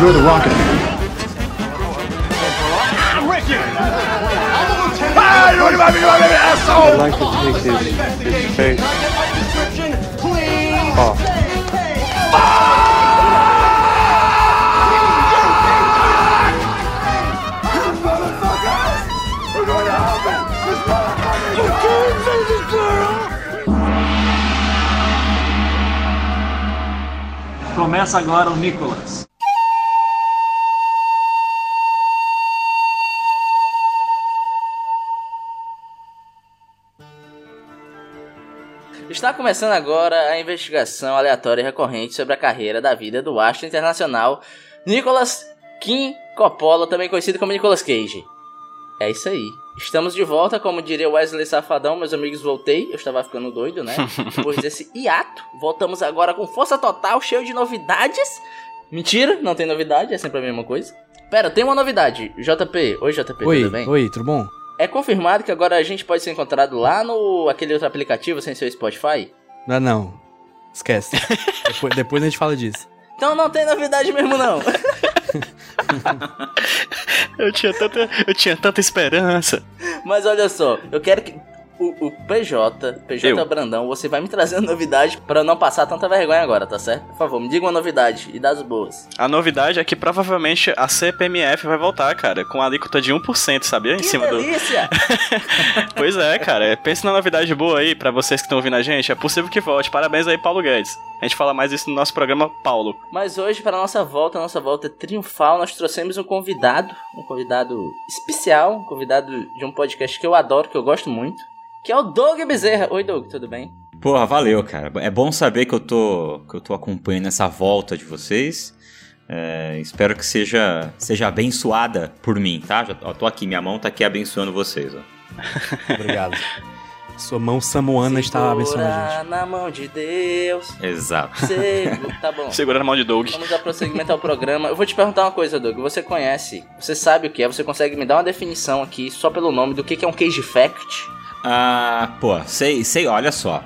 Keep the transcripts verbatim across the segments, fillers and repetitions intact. You're the rocket man. I'm with you. Ah, you want me to be an asshole? I'd like to take his, his face off. Começa agora o Nicolas. Está começando agora a investigação aleatória e recorrente sobre a carreira da vida do astro internacional Nicolas Kim Coppola, também conhecido como Nicolas Cage. É isso aí. Estamos de volta, como diria Wesley Safadão, meus amigos, voltei. Eu estava ficando doido, né? Depois desse hiato, voltamos agora com força total, cheio de novidades. Mentira, não tem novidade, é sempre a mesma coisa. Pera, tem uma novidade. J P, oi J P, oi, tudo bem? Oi, tudo bom? É confirmado que agora a gente pode ser encontrado lá no aquele outro aplicativo sem seu Spotify? Ah, não. Esquece. depois, depois a gente fala disso. Então não tem novidade mesmo, não. eu, tinha tanta, eu tinha tanta esperança. Mas olha só, eu quero que o, o P J, P J eu. Brandão, você vai me trazendo novidade pra eu não passar tanta vergonha agora, tá certo? Por favor, me diga uma novidade e das boas. A novidade é que provavelmente a C P M F vai voltar, cara, com a alíquota de um por cento, sabia? Que em cima delícia! Do... Pois é, cara, pensa na novidade boa aí pra vocês que estão ouvindo a gente, é possível que volte. Parabéns aí, Paulo Guedes. A gente fala mais isso no nosso programa, Paulo. Mas hoje, para a nossa volta, a nossa volta triunfal, nós trouxemos um convidado, um convidado especial, um convidado de um podcast que eu adoro, que eu gosto muito, que é o Doug Bezerra. Oi, Doug, tudo bem? Porra, valeu, cara. É bom saber que eu tô, que eu tô acompanhando essa volta de vocês. É, espero que seja, seja abençoada por mim, tá? Já, ó, tô aqui, minha mão tá aqui abençoando vocês, ó. Obrigado. Sua mão samoana está abençoando a gente. Segura na mão de Deus. Exato. Segura, tá bom. Segura na mão de Doug. Vamos dar prosseguimento ao programa. Eu vou te perguntar uma coisa, Doug. Você conhece, você sabe o que é, você consegue me dar uma definição aqui, só pelo nome, do que é um Cage Fact? Ah, pô, sei, sei, olha só.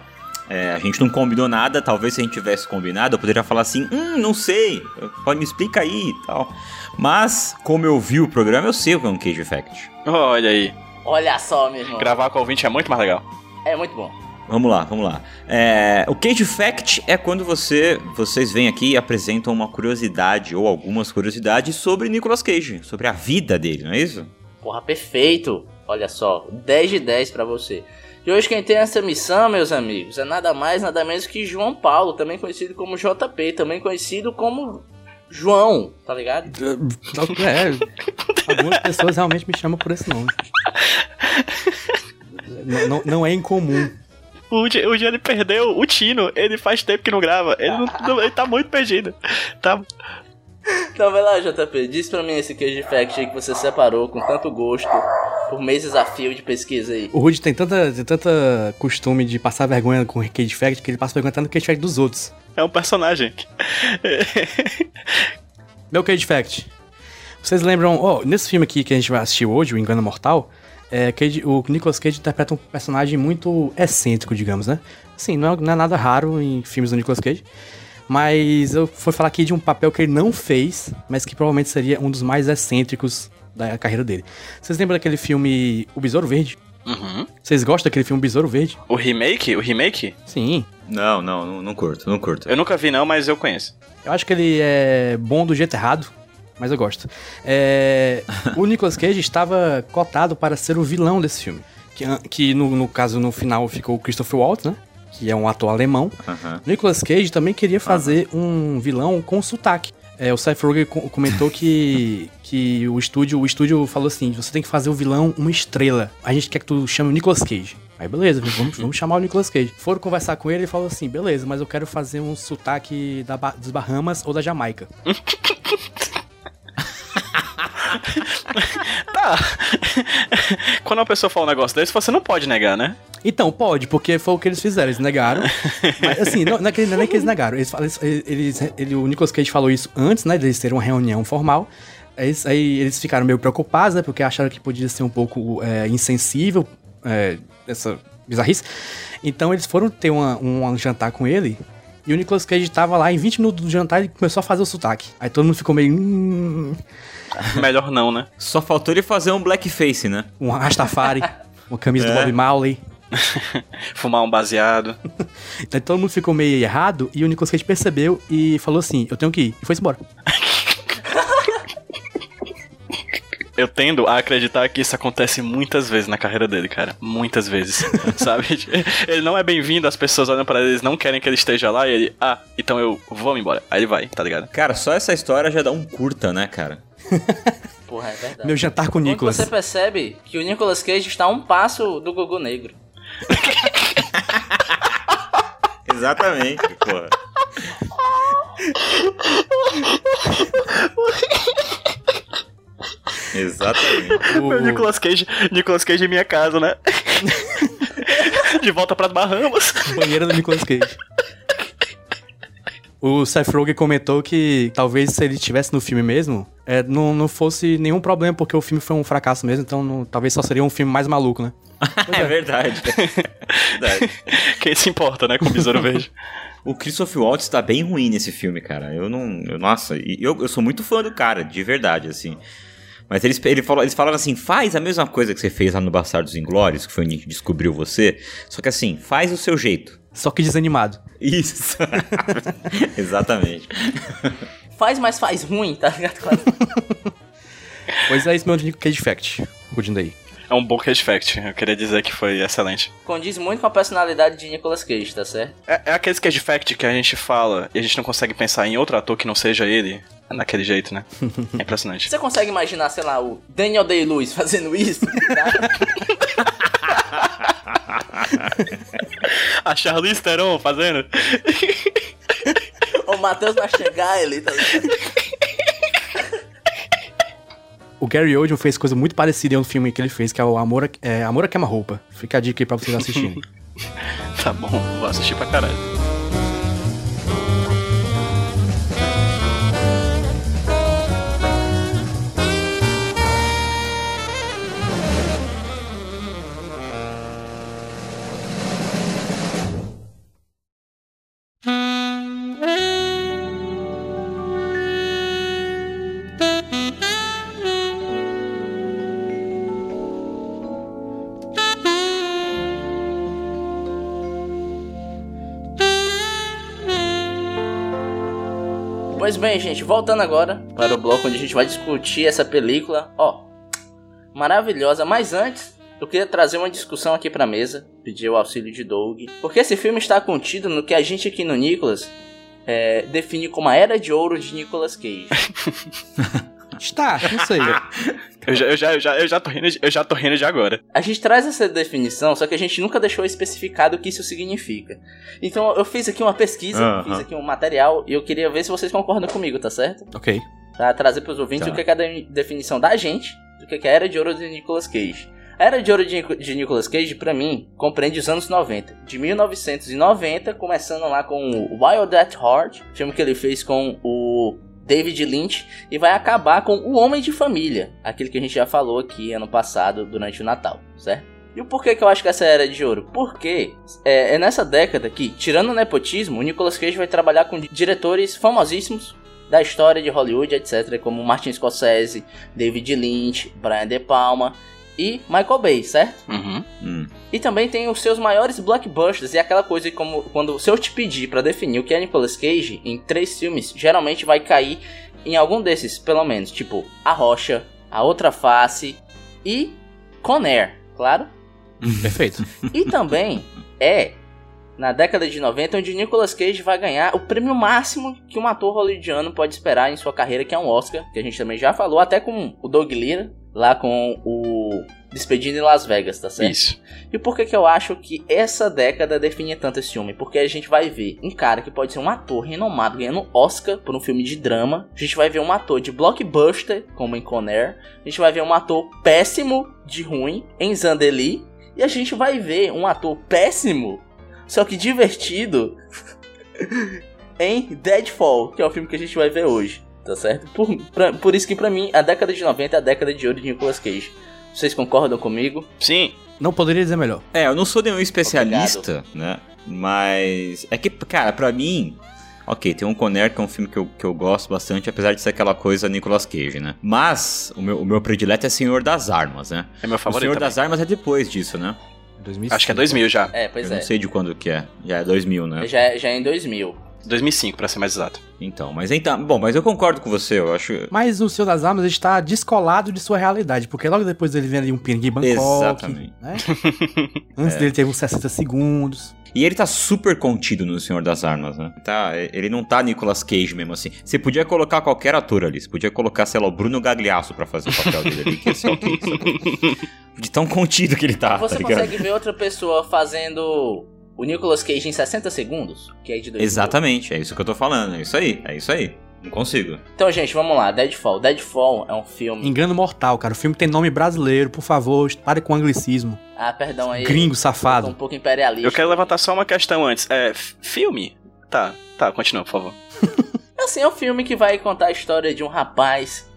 É, a gente não combinou nada, talvez se a gente tivesse combinado, eu poderia falar assim, hum, não sei, pode me explica aí e tal. Mas, como eu vi o programa, eu sei o que é um Cage Fact. Olha aí. Olha só, meu irmão. Gravar com o ouvinte é muito mais legal. É muito bom. Vamos lá, vamos lá. É, o Cage Fact é quando você, vocês vêm aqui e apresentam uma curiosidade ou algumas curiosidades sobre Nicolas Cage, sobre a vida dele, não é isso? Porra, perfeito. Olha só, dez de dez pra você. E hoje quem tem essa missão, meus amigos, é nada mais, nada menos que João Paulo, também conhecido como J P, também conhecido como João, tá ligado? É, algumas pessoas realmente me chamam por esse nome. Não, não, não é incomum. O dia, o dia ele perdeu o Tino, ele faz tempo que não grava, ele, não, não, ele tá muito perdido. Tá... Então vai lá, J P, diz pra mim esse Cage Fact aí que você separou com tanto gosto, por meses a fio de pesquisa aí. O Rudy tem tanta, tem tanta costume de passar vergonha com o Cage Fact que ele passa vergonha até no Cage Fact dos outros. É um personagem. Meu Cage Fact. Vocês lembram, oh, nesse filme aqui que a gente vai assistir hoje, O Engano Mortal... É, Cage, o Nicolas Cage interpreta um personagem muito excêntrico, digamos, né? Assim, não é, não é nada raro em filmes do Nicolas Cage. Mas eu vou falar aqui de um papel que ele não fez, mas que provavelmente seria um dos mais excêntricos da carreira dele. Vocês lembram daquele filme O Besouro Verde? Uhum. Vocês gostam daquele filme Besouro Verde? O remake? O remake? Sim. Não, não, não, não curto, não curto. Eu nunca vi não, mas eu conheço. Eu acho que ele é bom do jeito errado. Mas eu gosto. É, o Nicolas Cage estava cotado para ser o vilão desse filme. Que, que no, no caso, no final, ficou o Christopher Waltz, né? Que é um ator alemão. Uh-huh. Nicolas Cage também queria fazer uh-huh. um vilão com sotaque. É, o Seth Rogen comentou que, que o, estúdio, o estúdio falou assim, você tem que fazer o vilão uma estrela. A gente quer que tu chame o Nicolas Cage. Aí beleza, vamos, vamos chamar o Nicolas Cage. Foram conversar com ele e falou assim, beleza, mas eu quero fazer um sotaque da, dos Bahamas ou da Jamaica. Tá. Quando uma pessoa fala um negócio desse, você não pode negar, né? Então, pode, porque foi o que eles fizeram, eles negaram. Mas assim, não, não, é que, não é que eles negaram. Eles, eles, ele, o Nicolas Cage falou isso antes, né? Deles terem uma reunião formal. Eles, aí eles ficaram meio preocupados, né? Porque acharam que podia ser um pouco é, insensível é, essa bizarrice. Então eles foram ter uma, um jantar com ele. E o Nicolas Cage tava lá, em vinte minutos do jantar, e começou a fazer o sotaque. Aí todo mundo ficou meio... Hum... Melhor não, né? Só faltou ele fazer um blackface, né? Um rastafari, uma camisa é. do Bob Marley. Fumar um baseado. Então todo mundo ficou meio errado, e o Nicolas Cage percebeu e falou assim, eu tenho que ir. E foi embora. Eu tendo a acreditar que isso acontece muitas vezes na carreira dele, cara. Muitas vezes, sabe? Ele não é bem-vindo, as pessoas olham pra ele, eles não querem que ele esteja lá, e ele, ah, então eu vou embora. Aí ele vai, tá ligado? Cara, só essa história já dá um curta, né, cara? Porra, é verdade. Meu jantar com o Nicolas. Quando você percebe que o Nicolas Cage está a um passo do Gugu Negro. Exatamente, porra. Exatamente. O Nicolas Cage, Nicolas Cage em minha casa, né? De volta pras Bahamas. Banheira do Nicolas Cage. O Seth Rogen comentou que talvez se ele estivesse no filme mesmo, é, não, não fosse nenhum problema, porque o filme foi um fracasso mesmo, então não, talvez só seria um filme mais maluco, né? É, é verdade. verdade. Quem se importa, né, com o Besouro Verde? O Christopher Waltz tá bem ruim nesse filme, cara. Eu não... Eu, nossa, eu, eu sou muito fã do cara, de verdade, assim... Mas eles, ele falou, eles falaram assim, faz a mesma coisa que você fez lá no Bastardos Inglórios, que foi o Nick que descobriu você, só que assim, faz o seu jeito. Só que desanimado. Isso. Exatamente. Faz, mas faz ruim, tá ligado? Pois é, isso meu único Cage Fact, curtindo aí. É um bom Cage Fact, eu queria dizer que foi excelente. Condiz muito com a personalidade de Nicolas Cage, tá certo? É, é aquele Cage Fact que a gente fala e a gente não consegue pensar em outro ator que não seja ele, naquele jeito, né? É impressionante. Você consegue imaginar, sei lá, o Daniel Day-Lewis fazendo isso? A Charlize Theron fazendo? O Matheus vai chegar, ele tá... O Gary Oldman fez coisa muito parecida em um filme que ele fez, que é o Amor a, é, Amor a Queima-Roupa. Fica a dica aí pra vocês assistirem. Tá bom, vou assistir pra caralho. Pois bem, gente, voltando agora para o bloco onde a gente vai discutir essa película, ó, maravilhosa. Mas antes, eu queria trazer uma discussão aqui para a mesa, pedir o auxílio de Doug, porque esse filme está contido no que a gente aqui no Nicolas é, define como a era de ouro de Nicolas Cage. Está, não sei. Eu já, eu, já, eu, já, eu, já tô rindo de, eu já tô rindo de agora. A gente traz essa definição, só que a gente nunca deixou especificado o que isso significa. Então eu fiz aqui uma pesquisa, uh-huh. fiz aqui um material, e eu queria ver se vocês concordam comigo, tá certo? Ok. Pra trazer pros ouvintes tá. o que é a de- definição da gente, do que é a era de ouro de Nicolas Cage. A era de ouro de, de Nicolas Cage, pra mim, compreende os anos noventa. De mil novecentos e noventa, começando lá com o Wild at Heart, filme que ele fez com o... David Lynch, e vai acabar com O Homem de Família, aquele que a gente já falou aqui ano passado, durante o Natal, certo? E o porquê que eu acho que essa era de ouro? Porque é, é nessa década que, tirando o nepotismo, o Nicolas Cage vai trabalhar com diretores famosíssimos da história de Hollywood, etcétera, como Martin Scorsese, David Lynch, Brian De Palma e Michael Bay, certo? Uhum. Uhum. E também tem os seus maiores blockbusters, e aquela coisa como quando se eu te pedir pra definir o que é Nicolas Cage em três filmes, geralmente vai cair em algum desses, pelo menos, tipo A Rocha, A Outra Face e Con Air, claro? Perfeito. E também é na década de noventa onde Nicolas Cage vai ganhar o prêmio máximo que um ator hollywoodiano pode esperar em sua carreira, que é um Oscar, que a gente também já falou, até com o Doug Lira, lá com o Despedido em Las Vegas, tá certo? Isso. E por que que eu acho que essa década define tanto esse filme? Porque a gente vai ver um cara que pode ser um ator renomado ganhando Oscar por um filme de drama. A gente vai ver um ator de blockbuster, como em Con Air. A gente vai ver um ator péssimo de ruim, em Zandeli. E a gente vai ver um ator péssimo, só que divertido, em Deadfall, que é o filme que a gente vai ver hoje. Tá certo? Por, pra, por isso que pra mim a década de noventa é a década de ouro de Nicolas Cage. Vocês concordam comigo? Sim. Não poderia dizer melhor. É, eu não sou nenhum especialista, Obrigado. né? Mas é que, cara, pra mim... Ok, tem um Conner, que é um filme que eu, que eu gosto bastante, apesar de ser aquela coisa Nicolas Cage, né? Mas o meu, o meu predileto é Senhor das Armas, né? É meu favorito. O Senhor também. das Armas é depois disso, né? dois mil e cinco. Acho que é dois mil já. É, pois eu é. Não sei de quando que é. Já é dois mil, né? Já, já é em dois mil. dois mil e cinco, pra ser mais exato. Então, mas então... Bom, mas eu concordo com você, eu acho... Mas o Senhor das Armas está descolado de sua realidade, porque logo depois ele vem ali um pinguim em Bangkok... Exatamente. Né? Antes é. dele teve uns sessenta segundos... E ele tá super contido no Senhor das Armas, né? Tá, ele não tá Nicolas Cage mesmo assim. Você podia colocar qualquer ator ali. Você podia colocar, sei lá, o Bruno Gagliasso pra fazer o papel dele ali, que ia ser ok. De tão contido que ele tá. Você tá consegue ver outra pessoa fazendo o Nicolas Cage em sessenta segundos? Que é de dois. Exatamente, é isso que eu tô falando. É isso aí, é isso aí. Não consigo. Então, gente, vamos lá. Deadfall. Deadfall é um filme... Engano mortal, cara. O filme tem nome brasileiro. Por favor, pare com o anglicismo. Ah, perdão aí. Gringo safado. Um pouco imperialista. Eu quero levantar só uma questão antes. É, filme? Tá, tá. Continua, por favor. Assim, é um filme que vai contar a história de um rapaz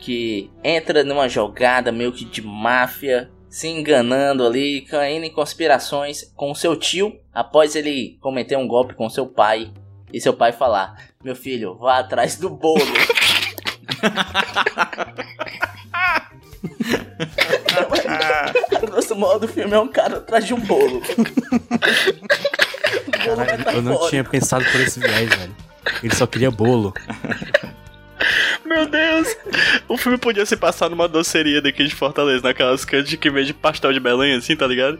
que entra numa jogada meio que de máfia, se enganando ali, caindo em conspirações com seu tio, após ele cometer um golpe com seu pai. E seu pai falar, meu filho, vá atrás do bolo. O nosso modo do filme é um cara atrás de um bolo. Caralho, eu não tinha pensado por esse viés, velho. Ele só queria bolo. Meu Deus! O filme podia se passar numa doceria daqui de Fortaleza, naquelas cantes que vende pastel de Belém, assim, tá ligado?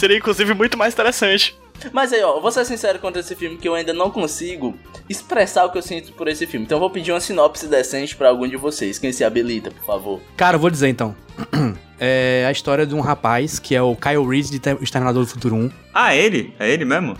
Seria, inclusive, muito mais interessante. Mas aí, ó, eu vou ser sincero contra esse filme, que eu ainda não consigo expressar o que eu sinto por esse filme. Então eu vou pedir uma sinopse decente pra algum de vocês. Quem se habilita, por favor. Cara, eu vou dizer então. É a história de um rapaz que é o Kyle Reese de Exterminador do Futuro um. Ah, ele? É ele mesmo?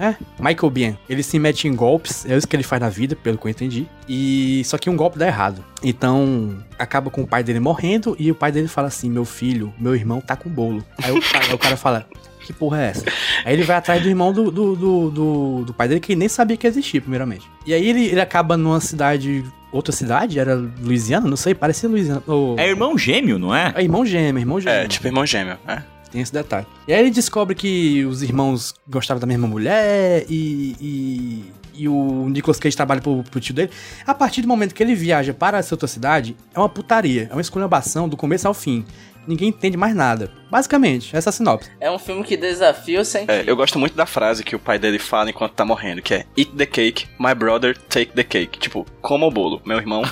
É, Michael Biehn. Ele se mete em golpes, é isso que ele faz na vida, pelo que eu entendi. E só que um golpe dá errado. Então, acaba com o pai dele morrendo e o pai dele fala assim, meu filho, meu irmão tá com bolo. Aí o cara, o cara fala... Que porra é essa? Aí ele vai atrás do irmão do, do, do, do, do pai dele, que ele nem sabia que existia, primeiramente. E aí ele, ele acaba numa cidade... Outra cidade? Era Louisiana? Não sei, parecia Louisiana. Ou... É irmão gêmeo, não é? É irmão gêmeo, irmão gêmeo. É, tipo irmão gêmeo, é. Tem esse detalhe. E aí ele descobre que os irmãos gostavam da mesma mulher e... e... E o Nicolas Cage trabalha pro, pro tio dele. A partir do momento que ele viaja para essa outra cidade, é uma putaria, é uma esculhambação do começo ao fim. Ninguém entende mais nada. Basicamente, essa é a sinopse. É um filme que desafia o sentido. Eu gosto muito da frase que o pai dele fala enquanto tá morrendo, que é eat the cake, my brother take the cake. Tipo, coma o bolo, meu irmão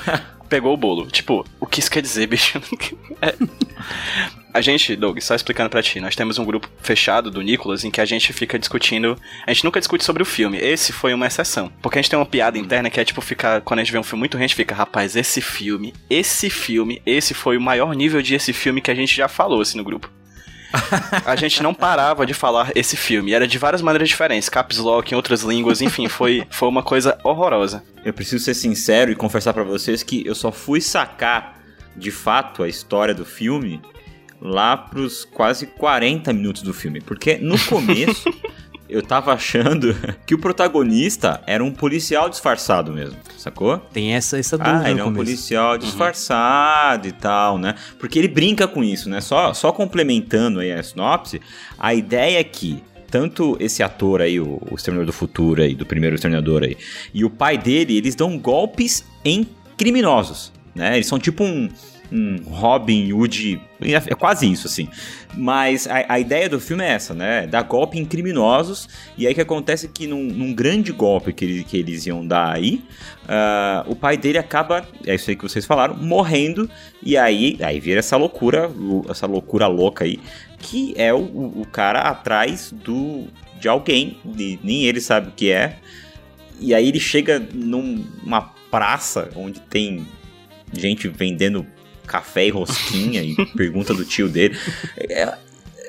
pegou o bolo. Tipo, o que isso quer dizer, bicho? É... A gente, Doug, só explicando pra ti, nós temos um grupo fechado do Nicolas em que a gente fica discutindo... A gente nunca discute sobre o filme, esse foi uma exceção. Porque a gente tem uma piada interna que é tipo ficar... Quando a gente vê um filme muito ruim, a gente fica, rapaz, esse filme, esse filme, esse foi o maior nível de esse filme que a gente já falou, assim, no grupo. A gente não parava de falar esse filme, era de várias maneiras diferentes, caps lock, em outras línguas, enfim, foi, foi uma coisa horrorosa. Eu preciso ser sincero e confessar pra vocês que eu só fui sacar, de fato, a história do filme... lá pros quase quarenta minutos do filme, porque no começo eu tava achando que o protagonista era um policial disfarçado mesmo, sacou? Tem essa, essa dúvida. Ah, ele é um policial disfarçado uhum. e tal, né? Porque ele brinca com isso, né? Só, só complementando aí a sinopse, a ideia é que tanto esse ator aí, o, o Exterminador do Futuro aí, do primeiro Exterminador aí, e o pai dele, eles dão golpes em criminosos, né? Eles são tipo um... um Robin Hood, é quase isso, assim. Mas a, a ideia do filme é essa, né? Dar golpe em criminosos. E aí que acontece que num, num grande golpe que, ele, que eles iam dar aí, uh, o pai dele acaba, é isso aí que vocês falaram, morrendo. E aí, aí vira essa loucura, essa loucura louca aí, que é o, o cara atrás do, de alguém, de, nem ele sabe o que é. E aí ele chega numa praça onde tem gente vendendo café e rosquinha e pergunta do tio dele. É,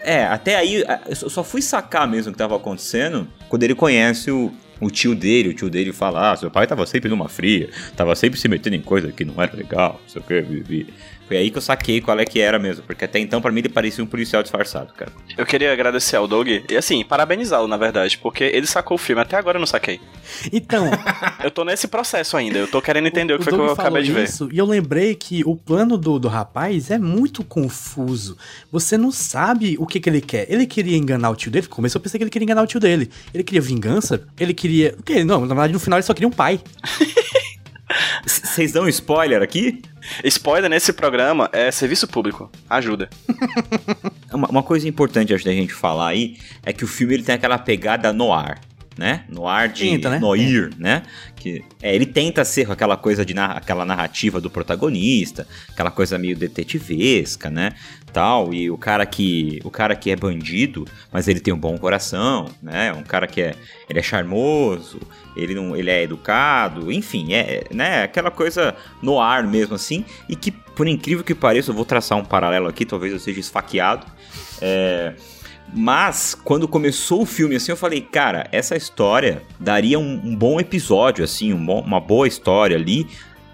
é, até aí eu só fui sacar mesmo o que tava acontecendo quando ele conhece o, o tio dele, o tio dele fala, ah, seu pai tava sempre numa fria, tava sempre se metendo em coisa que não era legal, não sei o que, vivi. Foi aí que eu saquei qual é que era mesmo, porque até então pra mim ele parecia um policial disfarçado, cara. Eu queria agradecer ao Doug, e assim, parabenizá-lo na verdade, porque ele sacou o filme, até agora eu não saquei. Então... eu tô nesse processo ainda, eu tô querendo entender o, o que foi que eu acabei de isso, ver. E eu lembrei que o plano do, do rapaz é muito confuso, você não sabe o que que ele quer. Ele queria enganar o tio dele, no começo eu pensei que ele queria enganar o tio dele, ele queria vingança, ele queria... Não, na verdade no final ele só queria um pai. Vocês dão um spoiler aqui? Spoiler nesse programa é serviço público. Ajuda. uma, uma coisa importante acho da gente falar aí é que o filme ele tem aquela pegada noir, né? Noir de Tinta, né? Noir, é. Né? Que, é, ele tenta ser com aquela coisa de na, aquela narrativa do protagonista, aquela coisa meio detetivesca, né? Tal, e o cara que o cara que é bandido, mas ele tem um bom coração, né? Um cara que é ele é charmoso, ele não ele é educado, enfim, é, né, aquela coisa no ar mesmo assim, e que por incrível que pareça, eu vou traçar um paralelo aqui, talvez eu seja esfaqueado. É, mas quando começou o filme assim, eu falei, cara, essa história daria um, um bom episódio assim, um bom, uma boa história ali.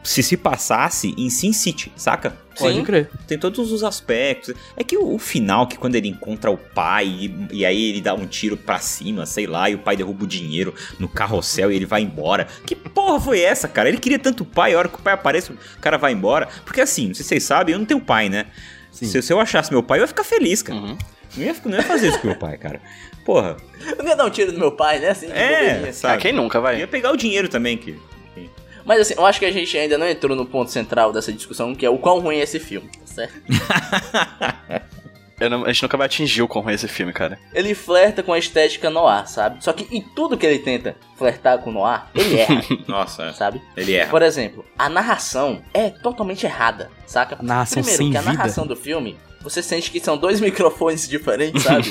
Se se passasse em Sin City, saca? Pode crer. Tem todos os aspectos. É que o, o final, que quando ele encontra o pai e, e aí ele dá um tiro pra cima, sei lá, e o pai derruba o dinheiro no carrossel e ele vai embora. Que porra foi essa, cara? Ele queria tanto o pai, a hora que o pai aparece, o cara vai embora. Porque assim, não sei se vocês sabem, eu não tenho pai, né? Se, se eu achasse meu pai, eu ia ficar feliz, cara. Uhum. Não ia, não ia fazer isso com meu pai, cara. Porra. Eu não ia dar um tiro no meu pai, né? Assim, é, sabe? Ah, quem nunca, vai? Eu ia pegar o dinheiro também, que... Mas assim, eu acho que a gente ainda não entrou no ponto central dessa discussão, que é o quão ruim é esse filme, tá certo? eu não, a gente nunca vai atingir o quão ruim é esse filme, cara. Ele flerta com a estética noir, sabe? Só que em tudo que ele tenta flertar com noir, ele erra. Nossa, sabe? Ele erra. Por exemplo, a narração é totalmente errada, saca? Narração Primeiro, sem que a narração vida. do filme... Você sente que são dois microfones diferentes, sabe?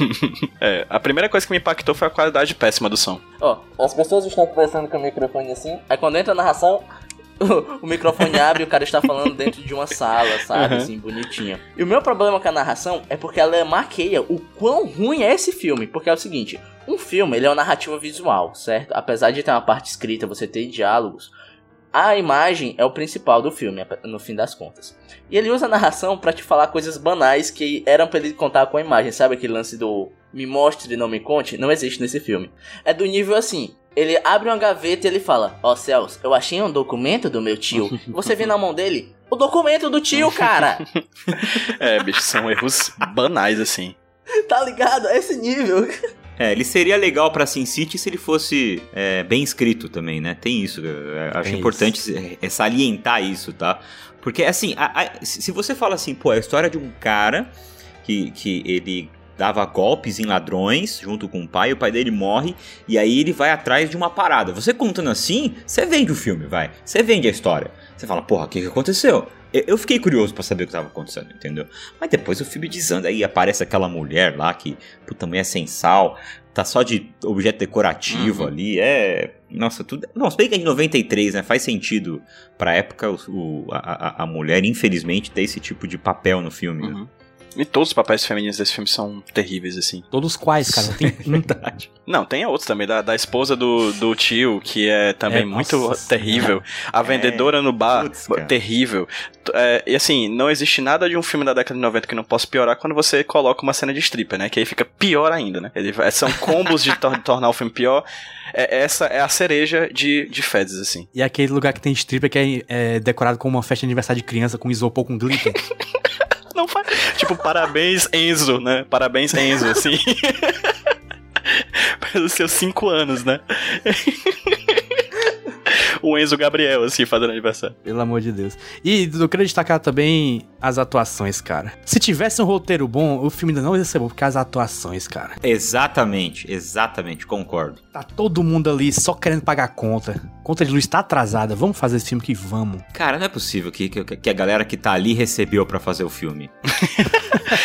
É, a primeira coisa que me impactou foi a qualidade péssima do som. Ó, as pessoas estão conversando com o microfone assim, aí quando entra a narração, o, o microfone abre e o cara está falando dentro de uma sala, sabe? Uhum. Assim, bonitinha. E o meu problema com a narração é porque ela maqueia o quão ruim é esse filme. Porque é o seguinte, um filme, ele é uma narrativa visual, certo? Apesar de ter uma parte escrita, você ter diálogos, a imagem é o principal do filme, no fim das contas. E ele usa a narração pra te falar coisas banais que eram pra ele contar com a imagem. Sabe aquele lance do me mostre, não me conte? Não existe nesse filme. É do nível assim, ele abre uma gaveta e ele fala, ó, Celso, eu achei um documento do meu tio. Você vê na mão dele, o documento do tio, cara! É, bicho, são erros banais, assim. Tá ligado? É esse nível. É, ele seria legal pra Sin City se ele fosse é, bem escrito também, né? Tem isso, eu acho é importante isso. Salientar isso, tá? Porque, assim, a, a, se você fala assim, pô, é a história de um cara que, que ele dava golpes em ladrões junto com o pai, o pai dele morre, e aí ele vai atrás de uma parada. Você contando assim, você vende o filme, vai. Você vende a história. Você fala, porra, o que, que aconteceu? Eu fiquei curioso pra saber o que tava acontecendo, entendeu? Mas depois o filme desanda, aí aparece aquela mulher lá que, puta, mulher sem sal, tá só de objeto decorativo uhum. ali, é... Nossa, tudo... Nossa, bem que é de noventa e três, né? Faz sentido pra época o, a, a, a mulher, infelizmente, ter esse tipo de papel no filme. Uhum. E todos os papéis femininos desse filme são terríveis, assim. Todos quais, cara? Não tem verdade. Não, tem outros também, da, da esposa do, do tio, que é também é, muito nossa, terrível. A vendedora é, no bar, putz, terrível. É, e assim, não existe nada de um filme da década de noventa que não possa piorar quando você coloca uma cena de stripper, né? Que aí fica pior ainda, né? Ele, são combos de, tor- de tornar o filme pior. É, essa é a cereja de, de fezes, assim. E aquele lugar que tem stripper que é, é decorado com uma festa de aniversário de criança, com isopor, com glitter. Não faz. Tipo, parabéns, Enzo, né? Parabéns, Enzo, assim. Pelos seus cinco anos, né? O Enzo Gabriel, assim, fazendo aniversário. Pelo amor de Deus. E eu queria destacar também as atuações, cara. Se tivesse um roteiro bom, o filme ainda não ia ser bom, porque as atuações, cara. Exatamente, exatamente, concordo. Tá todo mundo ali só querendo pagar conta. Conta de luz tá atrasada, vamos fazer esse filme que vamos. Cara, não é possível que, que, que a galera que tá ali recebeu pra fazer o filme.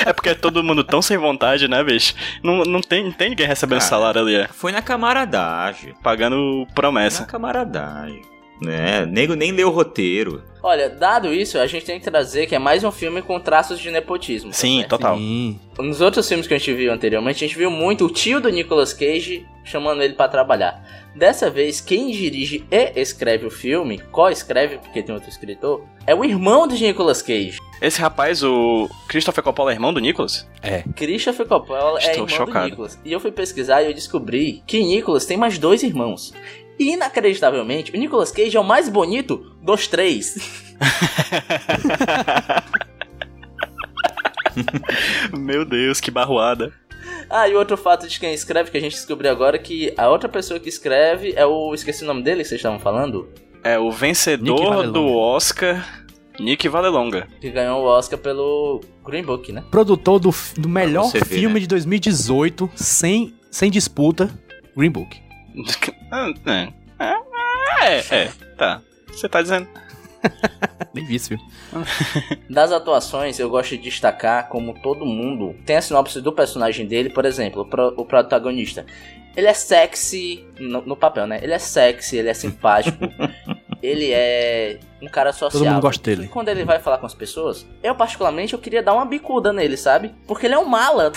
É porque é todo mundo tão sem vontade, né, bicho? Não, não, tem, não tem ninguém recebendo cara, salário ali, é. Foi na camaradagem. Pagando promessa. Foi na camaradagem. Né? Nego nem leu o roteiro. Olha, dado isso, a gente tem que trazer que é mais um filme com traços de nepotismo. Sim, tá total. Sim. Nos outros filmes que a gente viu anteriormente, a gente viu muito o tio do Nicolas Cage chamando ele pra trabalhar. Dessa vez, quem dirige e escreve o filme, co-escreve, porque tem outro escritor, é o irmão do Nicolas Cage. Esse rapaz, o Christopher Coppola, é irmão do Nicolas? É. Christopher Coppola Estou é irmão chocado. do Nicolas. E eu fui pesquisar e eu descobri que Nicolas tem mais dois irmãos. E, inacreditavelmente, o Nicolas Cage é o mais bonito dos três. Meu Deus, que barroada. Ah, e outro fato de quem escreve que a gente descobriu agora é que a outra pessoa que escreve é o... Esqueci o nome dele que vocês estavam falando? É, o vencedor do Oscar... Nick Vallelonga. Que ganhou o Oscar pelo Green Book, né? Produtor do, do melhor ver, filme né? de dois mil e dezoito, sem, sem disputa, Green Book. É, é, tá. Você tá dizendo... Nem vi esse filme. Das atuações, eu gosto de destacar como todo mundo tem a sinopse do personagem dele. Por exemplo, o protagonista. Ele é sexy, no, no papel, né? Ele é sexy, ele é simpático. Ele é um cara sociável. Todo mundo gosta dele. E quando ele vai falar com as pessoas, eu particularmente, eu queria dar uma bicuda nele, sabe? Porque ele é um mala.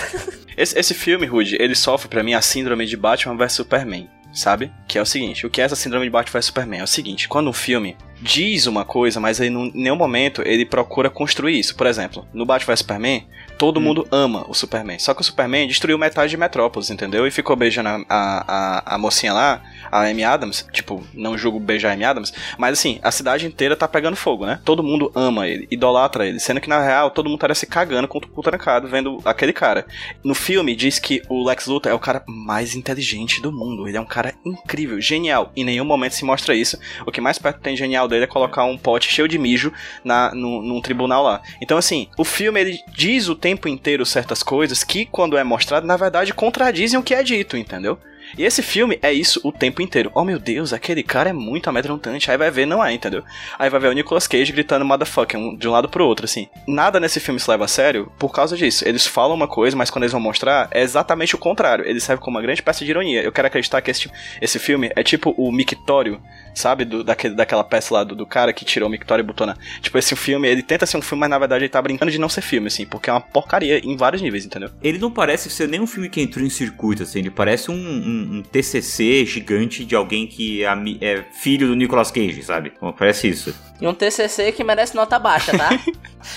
Esse, esse filme, Rudy, ele sofre pra mim a síndrome de Batman versus Superman, sabe? Que é o seguinte, o que é essa síndrome de Batman versus Superman? É o seguinte, quando um filme diz uma coisa, mas ele, em nenhum momento ele procura construir isso. Por exemplo, no Batman versus Superman, todo hum. mundo ama o Superman. Só que o Superman destruiu metade de Metrópolis, entendeu? E ficou beijando a, a, a mocinha lá, a Amy Adams. Tipo, não julgo beijar a Amy Adams. Mas assim, a cidade inteira tá pegando fogo, né? Todo mundo ama ele, idolatra ele. Sendo que na real, todo mundo estaria se cagando com o cu trancado vendo aquele cara. No filme, diz que o Lex Luthor é o cara mais inteligente do mundo. Ele é um cara incrível, genial. Em nenhum momento se mostra isso. O que mais perto tem genial dele é colocar um pote cheio de mijo na, no, num tribunal lá. Então assim, o filme ele diz o tempo inteiro certas coisas que quando é mostrado na verdade contradizem o que é dito, entendeu? E esse filme é isso o tempo inteiro. Oh meu Deus, aquele cara é muito amedrontante. Aí vai ver, não é, entendeu? Aí vai ver o Nicolas Cage gritando motherfucker um, de um lado pro outro, assim. Nada nesse filme se leva a sério por causa disso. Eles falam uma coisa, mas quando eles vão mostrar, é exatamente o contrário. Ele serve como uma grande peça de ironia. Eu quero acreditar que esse, esse filme é tipo o Mictório, sabe? Do, daquele, daquela peça lá do, do cara que tirou o Mictório e botou na... Tipo, esse filme, ele tenta ser um filme, mas na verdade ele tá brincando de não ser filme, assim. Porque é uma porcaria em vários níveis, entendeu? Ele não parece ser nenhum filme que entrou em circuito, assim. Ele parece um... um... um T C C gigante de alguém que é filho do Nicolas Cage, sabe? Parece isso. E um T C C que merece nota baixa, tá?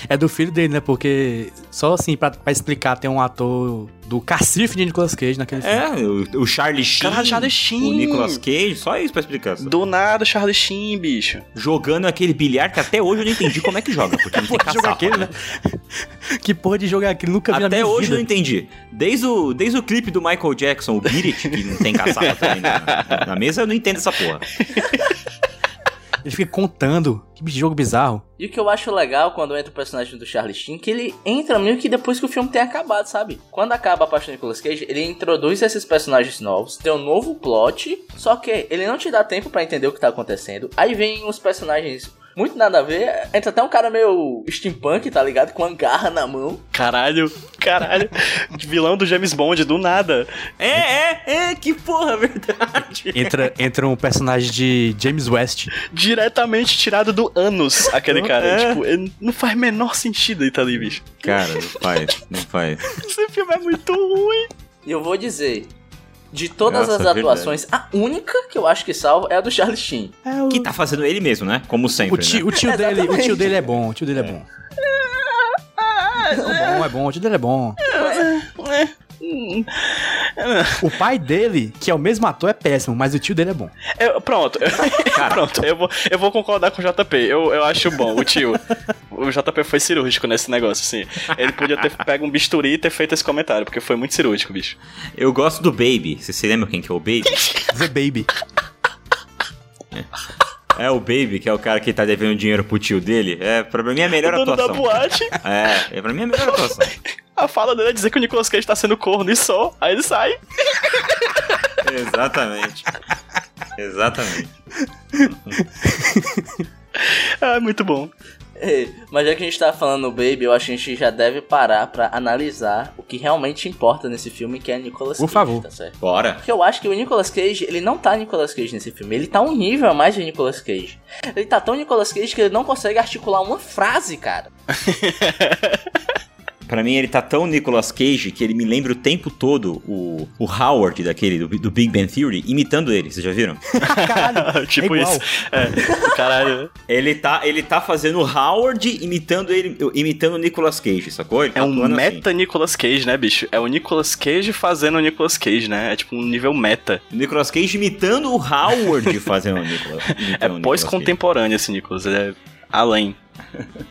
É do filho dele, né? Porque só assim, pra, pra explicar, tem um ator do cacife de Nicolas Cage naquele é, filme. É, o, o Charlie Sheen. Cara, Charlie Sheen. O Nicolas Cage, só isso pra explicar. Sabe? Do nada o Charlie Sheen, bicho. Jogando aquele bilhar que até hoje eu não entendi como é que joga, porque não tem caçapa, aquele, né? Que porra de jogar aquele nunca vi na minha vida. Até hoje eu não entendi. Desde o, desde o clipe do Michael Jackson, o Beat It, que não tem caçapa também na, na mesa, eu não entendo essa porra. Ele fica contando. Que jogo bizarro. E o que eu acho legal quando entra o personagem do Charlie Sheen, que ele entra meio que depois que o filme tem acabado, sabe? Quando acaba a parte do Nicolas Cage, ele introduz esses personagens novos, tem um novo plot, só que ele não te dá tempo pra entender o que tá acontecendo. Aí vem os personagens... muito nada a ver. Entra até um cara meio steampunk, tá ligado? Com uma garra na mão. Caralho, caralho. Vilão do James Bond, do nada. É, é, é, que porra, verdade. Entra, entra um personagem de James West. Diretamente tirado do Anus, aquele não, cara. É. Tipo, ele não faz menor sentido ele tá ali, bicho. Cara, não faz, não faz. Esse filme é muito ruim. E eu vou dizer... de todas Nossa, as atuações, verdade. A única que eu acho que salva é a do Charlie Sheen. É o... que tá fazendo ele mesmo, né? Como sempre. O tio, né? o tio, dele, o tio dele é bom, o tio dele é, é bom. É bom, é bom, o tio dele é bom. É. É. O pai dele, que é o mesmo ator, é péssimo, mas o tio dele é bom. Eu, pronto, eu, pronto eu, vou, eu vou concordar com o J P. Eu, eu acho bom o tio. O J P foi cirúrgico nesse negócio, assim. Ele podia ter pego um bisturi e ter feito esse comentário, porque foi muito cirúrgico, bicho. Eu gosto do Baby. Você se lembra quem que é o Baby? The Baby. É. É o Baby, que é o cara que tá devendo dinheiro pro tio dele. É, pra mim é a melhor o dono atuação. Da boate. É, é, pra mim é a melhor atuação. A fala dele é dizer que o Nicolas Cage tá sendo corno e só, aí ele sai. Exatamente. Exatamente. É muito bom. Mas já que a gente tá falando no Baby, eu acho que a gente já deve parar pra analisar o que realmente importa nesse filme, que é Nicolas Cage. Por favor. Tá certo? Bora. Porque eu acho que o Nicolas Cage, ele não tá Nicolas Cage nesse filme. Ele tá um nível a mais de Nicolas Cage. Ele tá tão Nicolas Cage que ele não consegue articular uma frase, cara. Pra mim, ele tá tão Nicolas Cage que ele me lembra o tempo todo o, o Howard, daquele, do, do Big Bang Theory, imitando ele, vocês já viram? Caralho, tipo é isso. É, caralho. Ele tá, ele tá fazendo o Howard imitando ele, imitando o Nicolas Cage, sacou? Ele tá é um meta assim. Nicolas Cage, né, bicho? É o Nicolas Cage fazendo o Nicolas Cage, né? É tipo um nível meta. O Nicolas Cage imitando o Howard fazendo o Nicolas Cage. É pós-contemporâneo esse Nicolas, ele é além.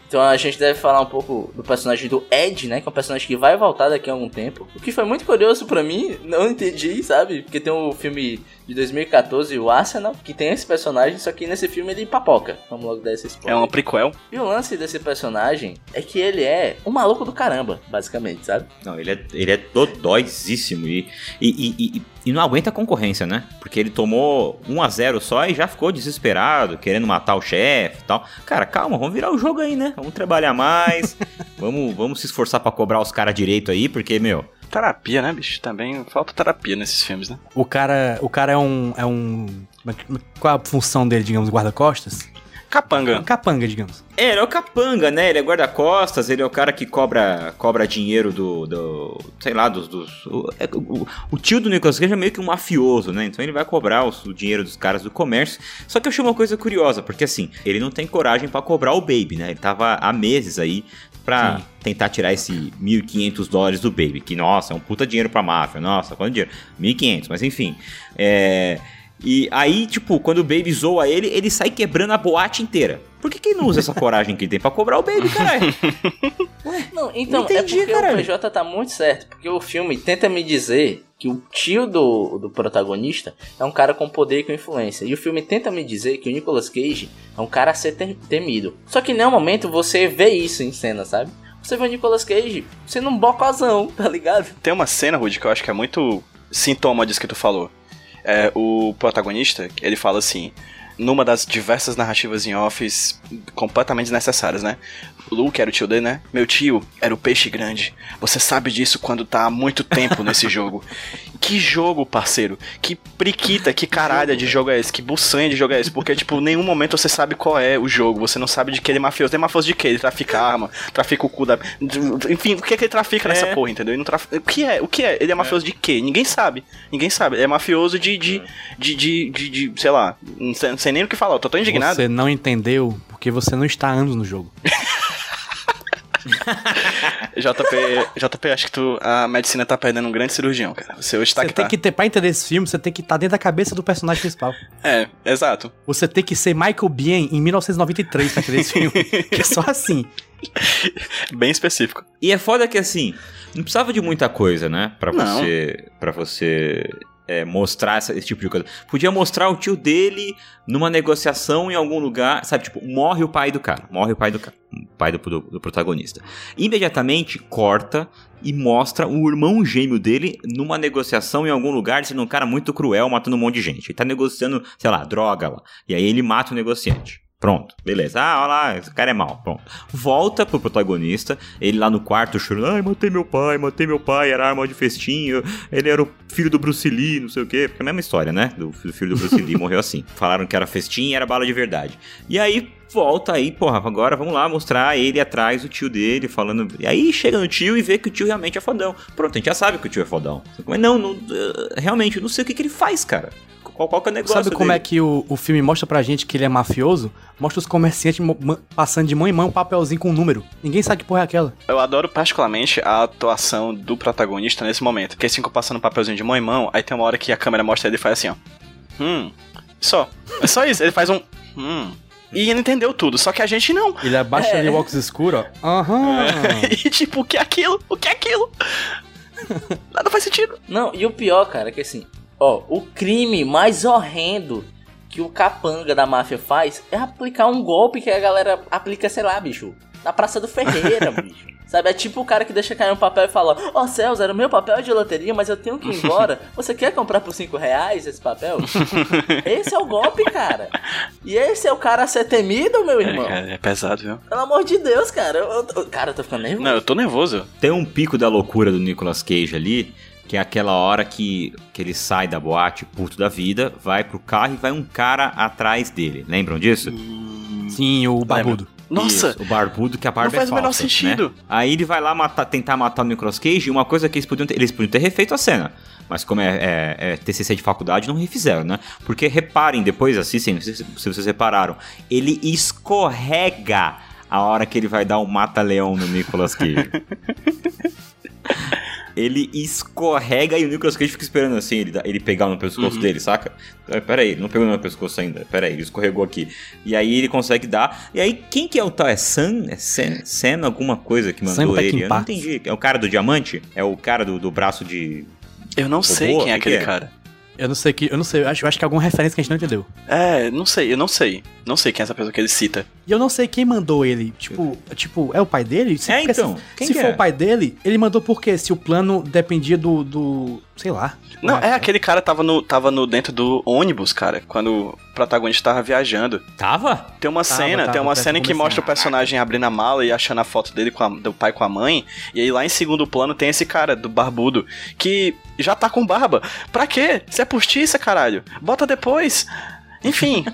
Então a gente deve falar um pouco do personagem do Ed, né, que é um personagem que vai voltar daqui a algum tempo, o que foi muito curioso pra mim, não entendi, sabe, porque tem o um filme de dois mil e catorze, o Arsenal, que tem esse personagem, só que nesse filme ele papoca, vamos logo dar esse spoiler. É uma prequel. E o lance desse personagem é que ele é um maluco do caramba, basicamente, sabe? Não, ele é, ele é dodóizíssimo e, e, e, e, e não aguenta a concorrência, né, porque ele tomou um a zero só e já ficou desesperado, querendo matar o chefe e tal. Cara, calma, vamos virar o jogo aí, né? Vamos trabalhar mais, vamos, vamos se esforçar pra cobrar os caras direito aí, porque, meu... Terapia, né, bicho? Também falta terapia nesses filmes, né? O cara, o cara é um... é um... Qual a função dele, digamos, guarda-costas? Capanga. Capanga, digamos. É, ele é o capanga, né? Ele é guarda-costas, ele é o cara que cobra, cobra dinheiro do, do... Sei lá, dos... dos o, o, o tio do Nicolas Cage é meio que um mafioso, né? Então ele vai cobrar os, o dinheiro dos caras do comércio. Só que eu achei uma coisa curiosa, porque assim, ele não tem coragem pra cobrar o Baby, né? Ele tava há meses aí pra... Sim. Tentar tirar esse mil e quinhentos dólares do Baby, que, nossa, é um puta dinheiro pra máfia, nossa, quanto dinheiro? mil e quinhentos, mas enfim, é... E aí, tipo, quando o Baby zoa ele, ele sai quebrando a boate inteira. Por que que não usa essa coragem que ele tem pra cobrar o Baby, caralho? Ué, não, então, não entendi, é porque caralho. O P J tá muito certo, porque o filme tenta me dizer que o tio do, do protagonista é um cara com poder e com influência. E o filme tenta me dizer que o Nicolas Cage é um cara a ser temido. Só que em nenhum momento você vê isso em cena, sabe? Você vê o Nicolas Cage sendo um bocazão, tá ligado? Tem uma cena, Rudy, que eu acho que é muito sintoma disso que tu falou. É, o protagonista, ele fala assim, numa das diversas narrativas em offs completamente desnecessárias, né? O Luke era o tio dele, né? Meu tio era o peixe grande. Você sabe disso quando tá há muito tempo nesse jogo. Que jogo, parceiro? Que priquita, que caralho de jogo é esse? Que buçanha de jogo é esse? Porque, tipo, em nenhum momento você sabe qual é o jogo. Você não sabe de que ele é mafioso. Ele é mafioso de que? Ele trafica arma, trafica o cu da... Enfim, o que é que ele trafica é. nessa porra, entendeu? Ele não trafica... O que é? O que é? Ele é mafioso é. de quê? Ninguém sabe. Ninguém sabe. Ele é mafioso de... de, de, de, de, de, de sei lá. Não sei nem o que falar. Eu tô tão indignado. Você não entendeu porque você não está há anos no jogo. J P, J P, acho que tu, a medicina tá perdendo um grande cirurgião, cara. Você hoje tá você que tem tá. que ter, pra entender esse filme, você tem que estar tá dentro da cabeça do personagem principal. É, exato. Você tem que ser Michael Biehn em mil novecentos e noventa e três pra entender esse filme. Que é só assim. Bem específico. E é foda que assim, não precisava de muita coisa, né? Pra não. você... Pra você... É, mostrar esse tipo de coisa. Podia mostrar o tio dele numa negociação em algum lugar, sabe? Tipo, morre o pai do cara, morre o pai do cara, o pai do, do, do protagonista. Imediatamente corta e mostra o irmão gêmeo dele numa negociação em algum lugar, sendo um cara muito cruel, matando um monte de gente. Ele tá negociando, sei lá, droga lá. E aí ele mata o negociante. Pronto, beleza. Ah, olha lá, esse cara é mau. Pronto. Volta pro protagonista, ele lá no quarto chorando. Ai, matei meu pai, matei meu pai, era arma de festim, ele era o filho do Bruce Lee, não sei o quê. Porque é a mesma história, né? Do filho do Bruce Lee, morreu assim. Falaram que era festim e era bala de verdade. E aí, volta aí, porra, agora vamos lá mostrar ele atrás, o tio dele, falando... E aí chega no tio e vê que o tio realmente é fodão. Pronto, a gente já sabe que o tio é fodão. Mas não, não realmente, eu não sei o que, que ele faz, cara. Qual, qual que é o negócio Sabe dele? Como é que o, o filme mostra pra gente que ele é mafioso? Mostra os comerciantes ma- passando de mão em mão um papelzinho com um número. Ninguém sabe que porra é aquela. Eu adoro particularmente a atuação do protagonista nesse momento. Porque eles ficam passando um papelzinho de mão em mão, aí tem uma hora que a câmera mostra ele e faz assim, ó. Hum, só. É só isso. Ele faz um... Hum... E ele entendeu tudo, só que a gente não. Ele abaixa é. ali o óculos escuro, ó. Aham. Uhum. É. E tipo, o que é aquilo? O que é aquilo? Nada faz sentido. Não, e o pior, cara, é que assim... Ó, o crime mais horrendo que o capanga da máfia faz é aplicar um golpe que a galera aplica, sei lá, bicho, na Praça do Ferreira, bicho. Sabe, é tipo o cara que deixa cair um papel e fala: ó oh, céus, era o meu papel de loteria, mas eu tenho que ir embora. Você quer comprar por cinco reais esse papel? Esse é o golpe, cara. E esse é o cara a ser temido, meu irmão. É, é pesado, viu? Pelo amor de Deus, cara. Eu, eu, cara, eu tô ficando nervoso. Não, eu tô nervoso. Tem um pico da loucura do Nicolas Cage ali, que é aquela hora que, que ele sai da boate, puto da vida, vai pro carro e vai um cara atrás dele. Lembram disso? Sim, o barbudo. Nossa! Isso, o barbudo, que a barba é falsa. Não faz o menor sentido. Né? Aí ele vai lá matar, tentar matar o Nicolas Cage, e uma coisa que eles podiam ter, eles podiam ter refeito a cena. Mas como é, é, é T C C de faculdade, não refizeram, né? Porque reparem, depois assistem, se, se vocês repararam, ele escorrega a hora que ele vai dar um mata-leão no Nicolas Cage. Ele escorrega e o Nicolas Cage fica esperando assim, ele, ele pegar no pescoço uhum. dele, saca? Pera aí, não pegou no meu pescoço ainda. Pera aí, ele escorregou aqui. E aí ele consegue dar. E aí, quem que é o tal? É Sam? É Sam, Sam alguma coisa que mandou ele? Eu não entendi. É o cara do diamante? É o cara do, do braço de... Eu não sei quem é aquele cara. Eu não sei, que, eu não sei, eu acho, eu acho que é alguma referência que a gente não entendeu. É, não sei, eu não sei. Não sei quem é essa pessoa que ele cita. E eu não sei quem mandou ele. Tipo, eu... tipo é o pai dele? Se, é, então. Se, se for é? o pai dele, ele mandou por quê? Se o plano dependia do... do sei lá. Não, é, aquele cara tava, no, tava no, dentro do ônibus, cara, quando o protagonista tava viajando. Tava? Tem uma tava, cena, tava, tem uma cena em que mostra o personagem abrindo a mala e achando a foto dele com a, do pai com a mãe. E aí lá em segundo plano tem esse cara, do barbudo, que já tá com barba. Pra quê? Você é postiça, caralho. Bota depois. Enfim...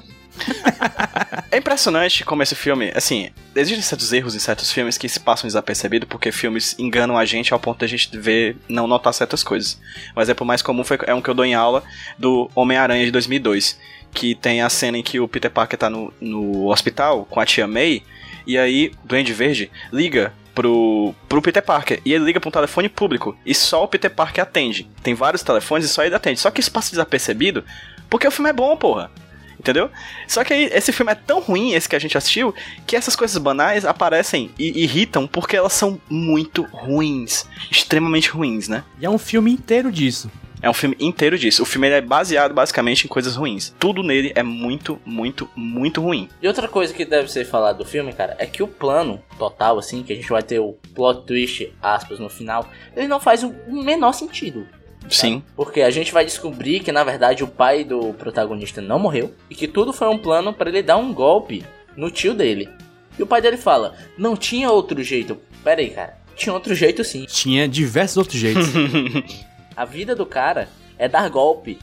É impressionante como esse filme, assim, existem certos erros em certos filmes que se passam desapercebido, porque filmes enganam a gente ao ponto de a gente ver, não notar certas coisas. Mas é por mais comum, foi, é um que eu dou em aula do Homem-Aranha de dois mil e dois, que tem a cena em que o Peter Parker tá no, no hospital com a tia May, e aí o Duende Verde liga pro, pro Peter Parker, e ele liga pra um telefone público, e só o Peter Parker atende. Tem vários telefones e só ele atende, só que isso passa desapercebido, porque o filme é bom, porra. Entendeu? Só que aí, esse filme é tão ruim, esse que a gente assistiu, que essas coisas banais aparecem e irritam porque elas são muito ruins. Extremamente ruins, né? E é um filme inteiro disso. É um filme inteiro disso. O filme ele é baseado basicamente em coisas ruins. Tudo nele é muito, muito, muito ruim. E outra coisa que deve ser falada do filme, cara, é que o plano total, assim, que a gente vai ter o plot twist, aspas, no final, ele não faz o menor sentido. Sim. Porque a gente vai descobrir que, na verdade, o pai do protagonista não morreu e que tudo foi um plano pra ele dar um golpe no tio dele. E o pai dele fala, não tinha outro jeito. Pera aí, cara. Tinha outro jeito, sim. Tinha diversos outros jeitos. A vida do cara é dar golpe.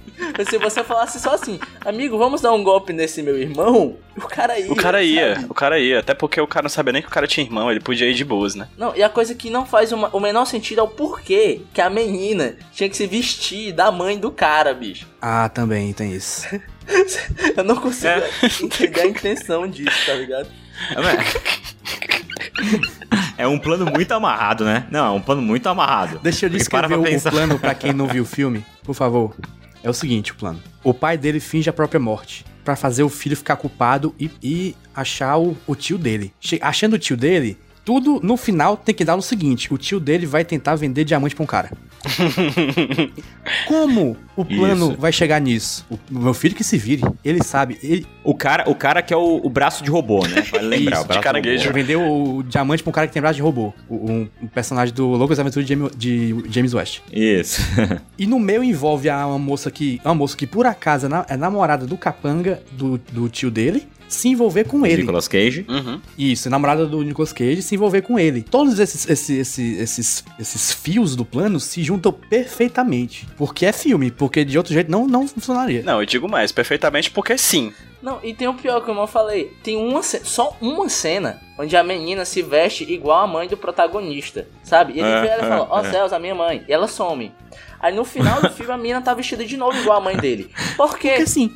Se você falasse só assim, amigo, vamos dar um golpe nesse meu irmão, o cara ia. O cara ia, sabe? o cara ia. Até porque o cara não sabia nem que o cara tinha irmão, ele podia ir de boas, né? Não, e a coisa que não faz uma, o menor sentido é o porquê que a menina tinha que se vestir da mãe do cara, bicho. Ah, também tem isso. Eu não consigo é. entender a intenção disso, tá ligado? É um plano muito amarrado, né? Não, é um plano muito amarrado. Deixa eu descrever o pensar. plano pra quem não viu o filme, por favor. É o seguinte, o plano. O pai dele finge a própria morte pra fazer o filho ficar culpado e, e achar o, o tio dele. Che- achando o tio dele, tudo no final tem que dar no seguinte. O tio dele vai tentar vender diamante pra um cara. Como o plano Isso. vai chegar nisso? O meu filho que se vire, ele sabe. Ele... O, cara, o cara que é o, o braço de robô, né? Vai lembrar, Isso, o braço de caranguejo. Vendeu o diamante pra um cara que tem braço de robô. Um, um personagem do Loucas Aventuras de James, de James West. Isso. E no meio envolve a, uma moça que, uma moça que por acaso é, na, é namorada do capanga do, do tio dele. Se envolver com ele. Nicolas Cage. Uhum. Isso, namorada do Nicolas Cage, se envolver com ele. Todos esses, esses, esses, esses, esses fios do plano se juntam perfeitamente. Porque é filme, porque de outro jeito não, não funcionaria. Não, eu digo mais, perfeitamente porque sim. Não, e tem o pior que eu não falei. Tem uma ce- só uma cena onde a menina se veste igual a mãe do protagonista, sabe? E ele é, vê ela e é, fala, ó é. oh, céus, a minha mãe. E ela some. Aí no final do filme a menina tá vestida de novo igual a mãe dele. Por quê? Porque sim.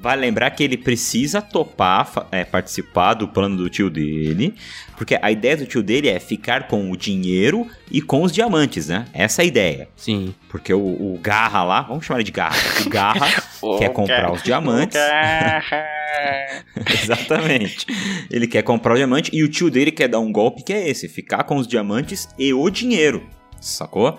Vai lembrar que ele precisa topar, é, participar do plano do tio dele, porque a ideia do tio dele é ficar com o dinheiro e com os diamantes, né? Essa é a ideia. Sim. Porque o, o Garra lá, vamos chamar ele de Garra, o Garra quer comprar os diamantes. Exatamente. Ele quer comprar o diamante e o tio dele quer dar um golpe que é esse, ficar com os diamantes e o dinheiro, sacou?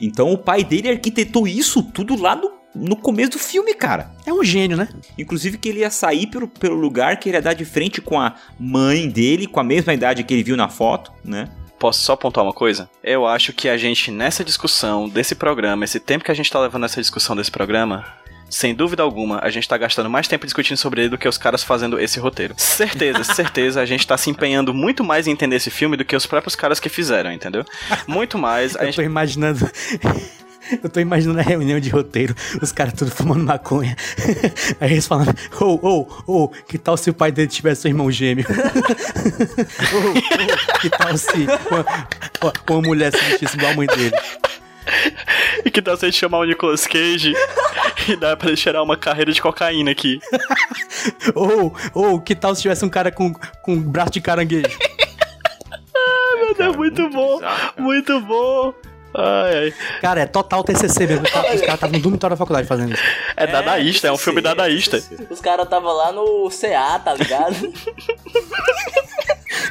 Então o pai dele arquitetou isso tudo lá no No começo do filme, cara. É um gênio, né? Inclusive que ele ia sair pelo, pelo lugar, que ele ia dar de frente com a mãe dele, com a mesma idade que ele viu na foto, né? posso só pontuar uma coisa? Eu acho que a gente, nessa discussão desse programa, esse tempo que a gente tá levando nessa discussão desse programa, sem dúvida alguma, a gente tá gastando mais tempo discutindo sobre ele do que os caras fazendo esse roteiro. Certeza, certeza, a gente tá se empenhando muito mais em entender esse filme do que os próprios caras que fizeram, entendeu? Muito mais. A Eu gente... tô imaginando... Eu tô imaginando a reunião de roteiro, os caras tudo fumando maconha. Aí eles falando, ô, ô, ô, que tal se o pai dele tivesse um irmão gêmeo? Ô, ô, que tal se uma, uma mulher se vestisse igual a mãe dele? E que tal se a gente chamar o Nicolas Cage e dá pra ele cheirar uma carreira de cocaína aqui? Ô, ô, que tal se tivesse um cara com, com um braço de caranguejo? Ai, meu Deus, muito bom, muito bom. Ai, ai. Cara, é total T C C mesmo. Os caras estavam no dormitório da faculdade fazendo isso. É dadaísta, é, é um filme dadaísta. É, os caras estavam lá no C A, tá ligado?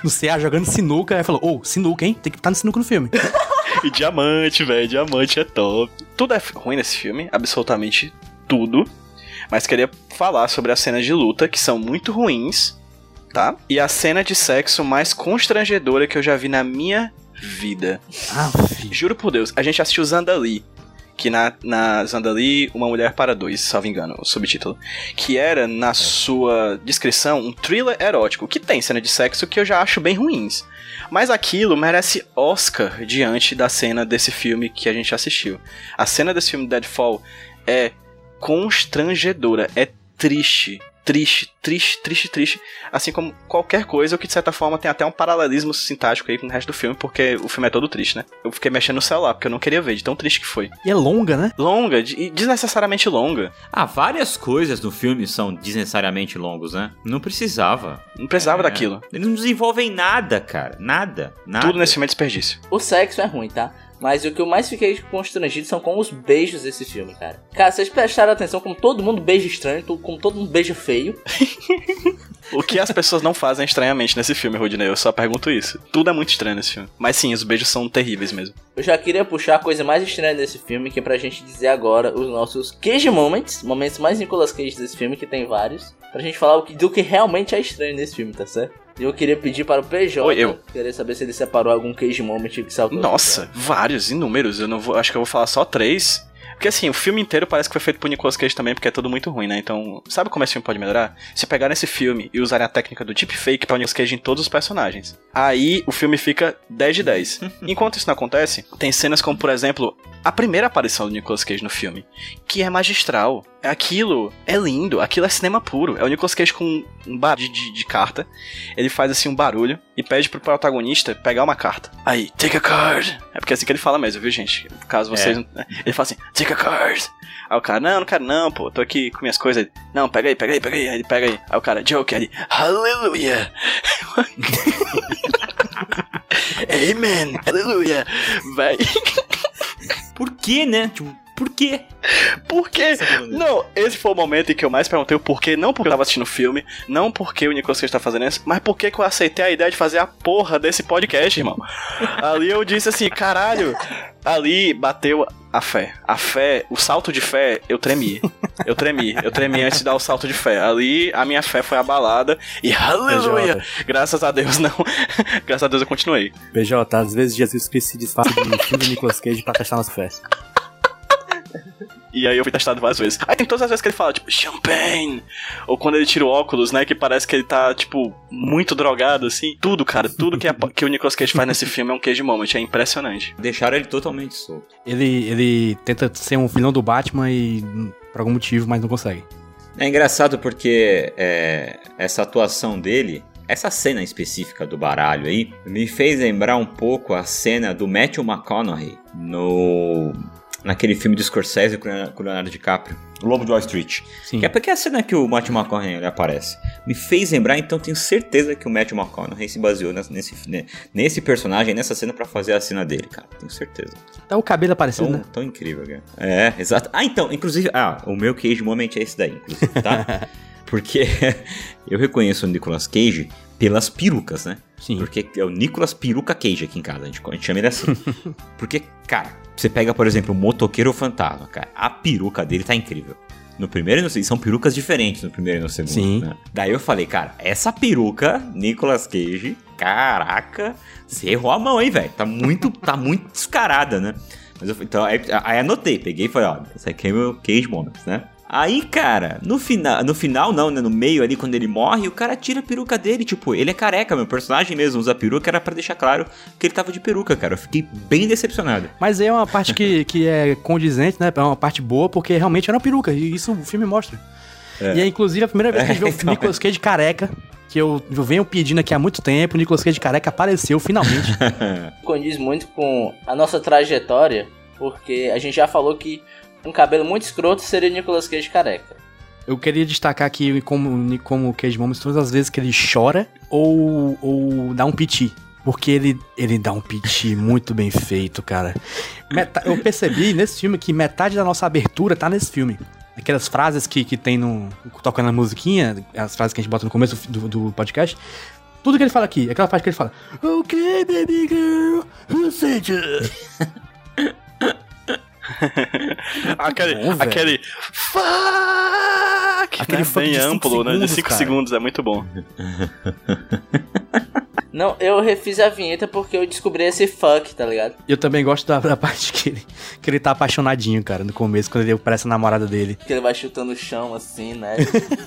No C A jogando sinuca. Aí falou: Ô, oh, sinuca, hein? Tem que estar no sinuca no filme. E diamante, velho. Diamante é top. Tudo é ruim nesse filme, absolutamente tudo. Mas queria falar sobre as cenas de luta, que são muito ruins, tá? E a cena de sexo mais constrangedora que eu já vi na minha vida. Ah, juro por Deus, a gente assistiu Zandali, que na, na Zandali, Uma Mulher para Dois, salvo engano, o subtítulo, que era, na sua descrição, um thriller erótico, que tem cena de sexo que eu já acho bem ruins. Mas aquilo merece Oscar diante da cena desse filme que a gente assistiu. A cena desse filme, Deadfall, é constrangedora, é triste. Triste, triste, triste, triste. Assim como qualquer coisa, o que de certa forma tem até um paralelismo sintático aí com o resto do filme, porque o filme é todo triste, né? Eu fiquei mexendo no celular, porque eu não queria ver, de tão triste que foi. E é longa, né? Longa, e desnecessariamente longa. Ah, várias coisas no filme são desnecessariamente longos, né? Não precisava. Não precisava é. daquilo. Eles não desenvolvem nada, cara. Nada, nada. Tudo nesse filme é desperdício. O sexo é ruim, tá? Mas o que eu mais fiquei constrangido são com os beijos desse filme, cara. Cara, vocês prestaram atenção como todo mundo beija estranho, como todo mundo beija feio. O que as pessoas não fazem estranhamente nesse filme, Rodinei? Eu só pergunto isso. Tudo é muito estranho nesse filme. Mas sim, os beijos são terríveis mesmo. Eu já queria puxar a coisa mais estranha desse filme, que é pra gente dizer agora os nossos Cage Moments, momentos mais Nicolas Cage desse filme, que tem vários, pra gente falar do que realmente é estranho nesse filme, tá certo? Eu queria pedir para o P J, Oi, eu. queria saber se ele separou algum Cage Moment que saltou. Nossa, vários, inúmeros, eu não vou, acho que eu vou falar só três. Porque assim, o filme inteiro parece que foi feito por Nicolas Cage também, porque é tudo muito ruim, né? Então, sabe como esse filme pode melhorar? Se pegarem esse filme e usarem a técnica do deepfake para o Nicolas Cage em todos os personagens. Aí, o filme fica dez de dez. Enquanto isso não acontece, tem cenas como, por exemplo, a primeira aparição do Nicolas Cage no filme, que é magistral. Aquilo é lindo, aquilo é cinema puro. É o Nicolas Cage com um bar de, de, de carta. Ele faz assim um barulho e pede pro protagonista pegar uma carta. Aí, take a card. É porque é assim que ele fala mesmo, viu, gente? Caso vocês é. não... Ele fala assim, take a card. Aí o cara, não, não quero não, pô, tô aqui com minhas coisas. Ele, não, pega aí, pega aí, pega aí. Aí ele pega aí. Aí o cara, joke, ele, hallelujah. Amen, hallelujah. Vai... Por quê, né? Tipo, por quê? Por quê? Não, esse foi o momento em que eu mais perguntei o porquê. Não porque eu tava assistindo o filme, não porque o Nicolas Cage tá fazendo isso, mas porque que eu aceitei a ideia de fazer a porra desse podcast, irmão. Ali eu disse assim, caralho. Ali bateu a fé. A fé, o salto de fé, eu tremi. Eu tremi, eu tremi antes de dar o salto de fé. Ali a minha fé foi abalada e aleluia! Graças a Deus, não. Graças a Deus eu continuei. P J, às vezes Jesus Cristo se disfarça de um filme de Nicolas Cage pra testar nossa fé. E aí eu fui testado várias vezes. Aí tem todas as vezes que ele fala, tipo, champanhe. Ou quando ele tira o óculos, né, que parece que ele tá, tipo, muito drogado, assim. Tudo, cara, tudo que, a, que o Nicolas Cage faz nesse filme é um Cage Moment, é impressionante. Deixaram ele totalmente solto. Ele, ele tenta ser um vilão do Batman e, por algum motivo, mas não consegue. É engraçado porque é, essa atuação dele... Essa cena específica do baralho aí me fez lembrar um pouco a cena do Matthew McConaughey no... naquele filme do Scorsese com o Leonardo DiCaprio, O Lobo de Wall Street. Sim. Que é porque a cena que o Matthew McConaughey aparece me fez lembrar, então tenho certeza que o Matthew McConaughey se baseou nesse, nesse personagem, nessa cena pra fazer a cena dele, cara, tenho certeza. Tá o cabelo aparecendo, tão, né? Tão incrível, cara. É, exato. Ah, então, inclusive, ah, o meu Cage Moment é esse daí, inclusive, tá? Porque eu reconheço o Nicolas Cage pelas perucas, né? Sim. Porque é o Nicolas Peruca Cage aqui em casa, a gente, a gente chama ele assim. Porque, cara, você pega, por exemplo, o Motoqueiro Fantasma, cara, a peruca dele tá incrível. No primeiro e no segundo, são perucas diferentes no primeiro e no segundo, Sim. né? Daí eu falei, cara, essa peruca, Nicolas Cage, caraca, você errou a mão, hein, velho? Tá muito, tá muito descarada, né? Mas eu, então, aí, aí anotei, peguei e falei, ó, esse aqui é meu Cage Moments, né? Aí, cara, no final, no final não, né, no meio ali, quando ele morre, o cara tira a peruca dele, tipo, ele é careca, meu personagem mesmo usa peruca, era pra deixar claro que ele tava de peruca, cara, eu fiquei bem decepcionado. Mas aí é uma parte que, que é condizente, né, é uma parte boa, porque realmente era uma peruca, e isso o filme mostra. É. E é, inclusive, a primeira vez que a gente é, viu o Nicolas Cage careca, que eu, eu venho pedindo aqui há muito tempo, o Nicolas Cage careca apareceu, finalmente. Condiz muito com a nossa trajetória, porque a gente já falou que um cabelo muito escroto seria o Nicolas Cage careca. Eu queria destacar aqui como, como o Cage Moments, todas as vezes que ele chora ou, ou dá um piti. Porque ele, ele dá um piti muito bem feito, cara. Meta- eu percebi nesse filme que metade da nossa abertura tá nesse filme. Aquelas frases que, que tem no... tocando na musiquinha, as frases que a gente bota no começo do, do podcast. Tudo que ele fala aqui, aquela parte que ele fala... Ok, baby girl, não sei. aquele, bom, aquele fuck, aquele né? fuck bem de amplo, segundos, né? De cinco cara. Segundos, é muito bom. Não, eu refiz a vinheta porque eu descobri esse fuck, tá ligado? Eu também gosto da, da parte que ele, que ele tá apaixonadinho, cara, no começo, quando ele parece a namorada dele. Que ele vai chutando o chão, assim, né?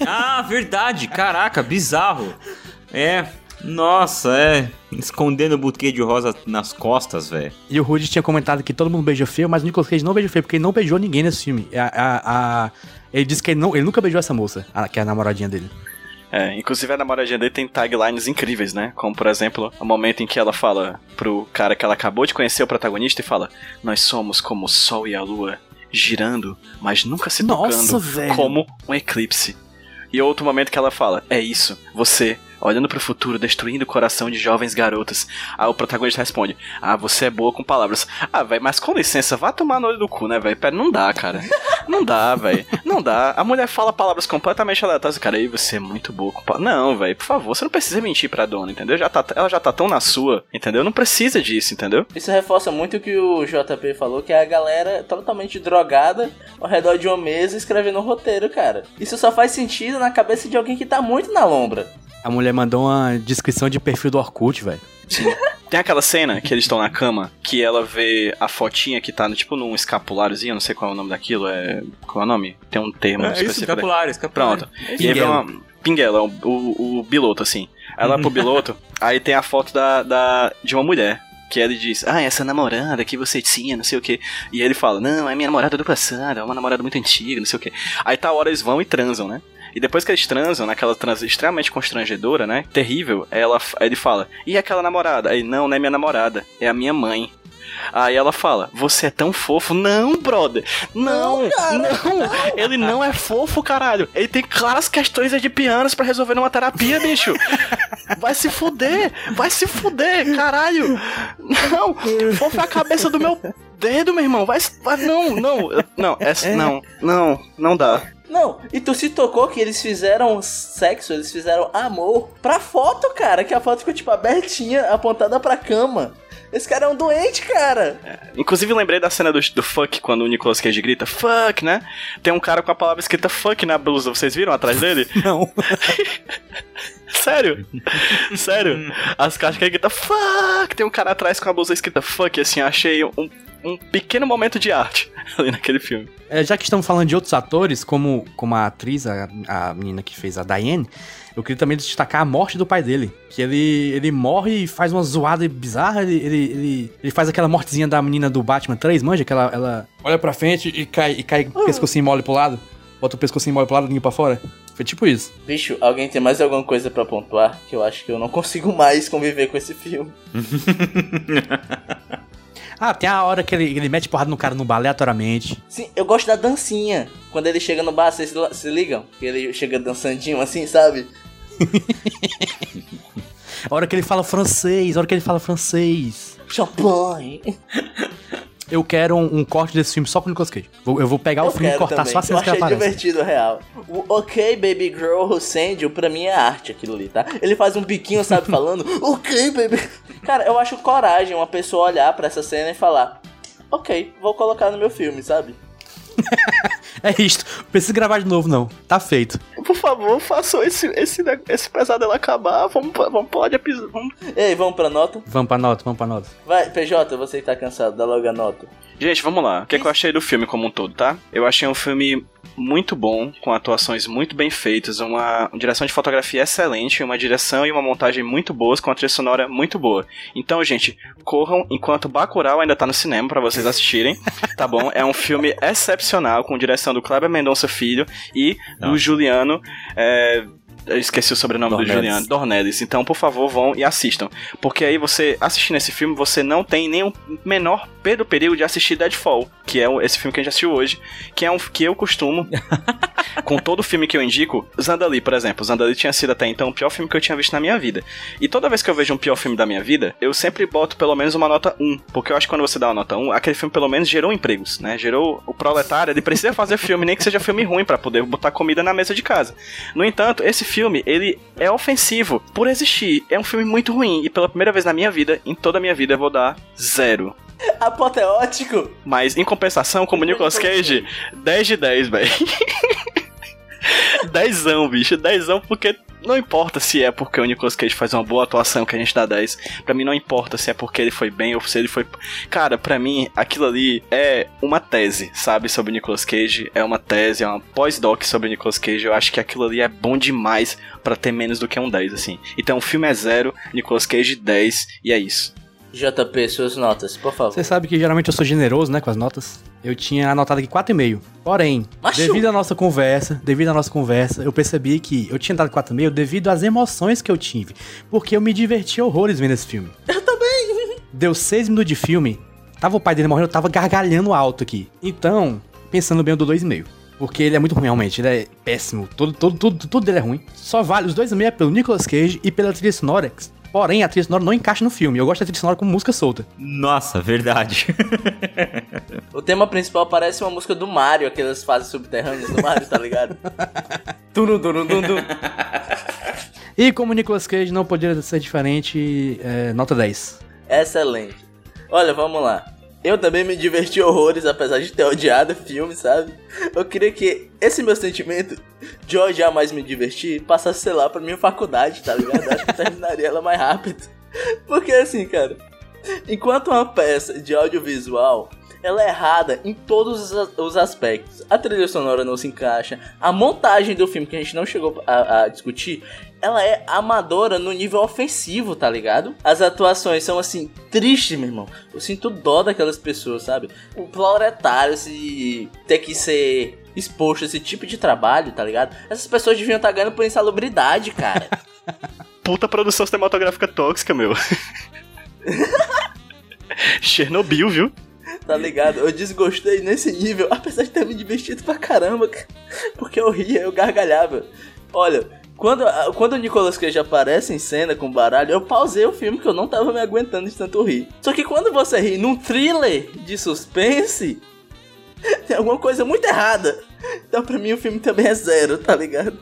Ah, verdade, caraca, bizarro. É... Nossa, é. Escondendo o buquê de rosa nas costas, velho. E o Rudy tinha comentado que todo mundo beija feio, mas o Nicolas Cage não beija feio, porque ele não beijou ninguém nesse filme. A, a, a... Ele disse que ele, não... ele nunca beijou essa moça, a, que é a namoradinha dele. É, inclusive a namoradinha dele tem taglines incríveis, né? Como, por exemplo, o momento em que ela fala pro cara que ela acabou de conhecer, o protagonista, e fala: nós somos como o sol e a lua, girando, mas nunca se tocando. Nossa, velho. Como um eclipse. E outro momento que ela fala: é isso, você... olhando pro futuro, destruindo o coração de jovens garotas. Aí o protagonista responde: ah, você é boa com palavras. Ah, velho, mas com licença, vá tomar no olho do cu, né, velho? Pera, não dá, cara. Não dá, velho. Não dá. A mulher fala palavras completamente aleatórias. Cara, aí você é muito boa com palavras. Não, velho, por favor, você não precisa mentir pra dona, entendeu? Já tá, ela já tá tão na sua, entendeu? Não precisa disso, entendeu? Isso reforça muito o que o J P falou, que é a galera totalmente drogada ao redor de uma mesa escrevendo um roteiro, cara. Isso só faz sentido na cabeça de alguém que tá muito na lombra. A mulher mandou uma descrição de perfil do Orkut, velho. Tem aquela cena que eles estão na cama, que ela vê a fotinha que tá, no, tipo, num escapuláriozinho, não sei qual é o nome daquilo, é... Qual é o nome? Tem um termo é, específico. É, escapulário, escapulário. Pronto. É, e aí vê uma pinguela, o, o, o biloto, assim. Aí lá pro biloto, aí tem a foto da, da, de uma mulher. Que ele diz: ah, essa namorada que você tinha, não sei o que. E ele fala: não, é minha namorada do passado, é uma namorada muito antiga, não sei o que. Aí tá a hora, eles vão e transam, né? E depois que eles transam, naquela transa extremamente constrangedora, né? Terrível, ela, ele fala: e aquela namorada? Aí: não, não é minha namorada, é a minha mãe. Aí ela fala: você é tão fofo. Não, brother. Não, não, não. Ele não é fofo, caralho. Ele tem claras questões de pianos pra resolver numa terapia, bicho. Vai se fuder. Vai se fuder, caralho. Não. Fofo é a cabeça do meu dedo, meu irmão. Vai, vai não, não. Não, essa, não, não, não dá. Não, e tu se tocou que eles fizeram sexo, eles fizeram amor pra foto, cara. Que a foto ficou, tipo, abertinha, apontada pra cama. Esse cara é um doente, cara. É. Inclusive, lembrei da cena do, do fuck, quando o Nicolas Cage grita fuck, né? Tem um cara com a palavra escrita fuck na blusa. Vocês viram atrás dele? Não. Sério? Sério? As caixas que ele grita fuck. Tem um cara atrás com a blusa escrita fuck. Assim, achei um, um pequeno momento de arte ali naquele filme. É, já que estamos falando de outros atores, como, como a atriz, a, a menina que fez a Diane... Eu queria também destacar a morte do pai dele. Que ele, ele morre e faz uma zoada bizarra. Ele, ele, ele, ele faz aquela mortezinha da menina do Batman três, manja? Que ela, ela olha pra frente e cai, e cai uhum. pescocinho mole pro lado. Bota o pescocinho mole pro lado e linha pra fora. Foi tipo isso. Bicho, alguém tem mais alguma coisa pra pontuar? Que eu acho que eu não consigo mais conviver com esse filme. Ah, tem a hora que ele, ele mete porrada no cara no balé aleatoriamente. Sim, eu gosto da dancinha. Quando ele chega no bar, vocês se ligam? Que ele chega dançandinho assim, sabe? A hora que ele fala francês, a hora que ele fala francês. Champagne. Eu quero um, um corte desse filme só com o Nicolas Cage. Vou, eu vou pegar eu o filme e cortar também, só as cenas que aparecem. Eu achei divertido, real. O Ok, Baby Girl Who Send You, pra mim é arte aquilo ali, tá? Ele faz um biquinho, sabe, falando Ok, baby... Cara, eu acho coragem uma pessoa olhar pra essa cena e falar: ok, vou colocar no meu filme, sabe? é isto. Não preciso gravar de novo, não. Tá feito. Por favor, façam esse, esse, esse pesadelo acabar. Vamos, vamos pra de episódio. Vamos... E aí, vamos pra nota? Vamos pra nota, vamos pra nota. Vai, P J, você que tá cansado, dá logo a nota. Gente, vamos lá. O que, é que eu achei do filme como um todo, tá? Eu achei um filme muito bom, com atuações muito bem feitas, uma, uma direção de fotografia excelente, uma direção e uma montagem muito boas, com uma trilha sonora muito boa. Então, gente, corram enquanto Bacurau ainda tá no cinema pra vocês assistirem, tá bom? É um filme excepcional, com direção do Cláudio Mendonça Filho e Não. do Juliano... É... Eu esqueci o sobrenome Dornelles. do Juliano Dornelles. Então, por favor, vão e assistam. Porque aí você, assistindo esse filme, você não tem nem o menor perigo de assistir Deadfall, que é esse filme que a gente assistiu hoje, que é um que eu costumo, com todo filme que eu indico. Zandali, por exemplo. Zandali tinha sido até então o pior filme que eu tinha visto na minha vida. E toda vez que eu vejo um pior filme da minha vida, eu sempre boto pelo menos uma nota um. Porque eu acho que quando você dá uma nota um, aquele filme pelo menos gerou empregos, né? Gerou o proletário, ele precisa fazer filme, nem que seja filme ruim, pra poder botar comida na mesa de casa. No entanto, esse filme filme, ele é ofensivo por existir, é um filme muito ruim e pela primeira vez na minha vida, em toda a minha vida, eu vou dar zero. Apoteótico! Mas, em compensação, como Nicolas Cage, dez de dez, velho. Dezão, bicho, dezão, porque não importa se é porque o Nicolas Cage faz uma boa atuação que a gente dá dez. Pra mim não importa se é porque ele foi bem ou se ele foi... Cara, pra mim, aquilo ali é uma tese, sabe? Sobre o Nicolas Cage. É uma tese, é uma pós-doc sobre o Nicolas Cage. Eu acho que aquilo ali é bom demais pra ter menos do que um dez, assim. Então o filme é zero, Nicolas Cage dez, e é isso. J P, suas notas, por favor. Você sabe que geralmente eu sou generoso, né, com as notas. Eu tinha anotado aqui quatro e meio. Porém, Machu. devido à nossa conversa, devido à nossa conversa, eu percebi que eu tinha dado quatro e meio devido às emoções que eu tive. Porque eu me diverti horrores vendo esse filme. Eu também. Deu seis minutos de filme, tava o pai dele morrendo, eu tava gargalhando alto aqui. Então, pensando bem, eu dou dois e meio. Porque ele é muito ruim, realmente. Ele é péssimo. Todo, todo, tudo, tudo dele é ruim. Só vale os dois e meio é pelo Nicolas Cage e pela trilha sonora. Porém, a trilha sonora não encaixa no filme. Eu gosto da trilha sonora com música solta. Nossa, verdade. O tema principal parece uma música do Mario, aquelas fases subterrâneas do Mario, tá ligado? Turum, turum, turum, turum. E como Nicolas Cage não poderia ser diferente, é, nota dez. Excelente. Olha, vamos lá. Eu também me diverti horrores, apesar de ter odiado o filme, sabe? Eu queria que esse meu sentimento de odiar mais me divertir passasse, sei lá, pra minha faculdade, tá ligado? Acho que eu terminaria ela mais rápido. Porque assim, cara, enquanto uma peça de audiovisual, ela é errada em todos os aspectos. A trilha sonora não se encaixa, a montagem do filme, que a gente não chegou a, a discutir, ela é amadora no nível ofensivo, tá ligado? As atuações são, assim, tristes, meu irmão. Eu sinto dó daquelas pessoas, sabe? O proletário se ter que ser exposto a esse tipo de trabalho, tá ligado? Essas pessoas deviam estar ganhando por insalubridade, cara. Puta produção cinematográfica tóxica, meu. Chernobyl, viu? Tá ligado? Eu desgostei nesse nível, apesar de ter me divertido pra caramba, cara. Porque eu ria, eu gargalhava. Olha... Quando, quando o Nicolas Cage aparece em cena com o baralho, eu pausei o filme que eu não tava me aguentando de tanto rir. Só que quando você ri num thriller de suspense, tem alguma coisa muito errada. Então pra mim o filme também é zero, tá ligado?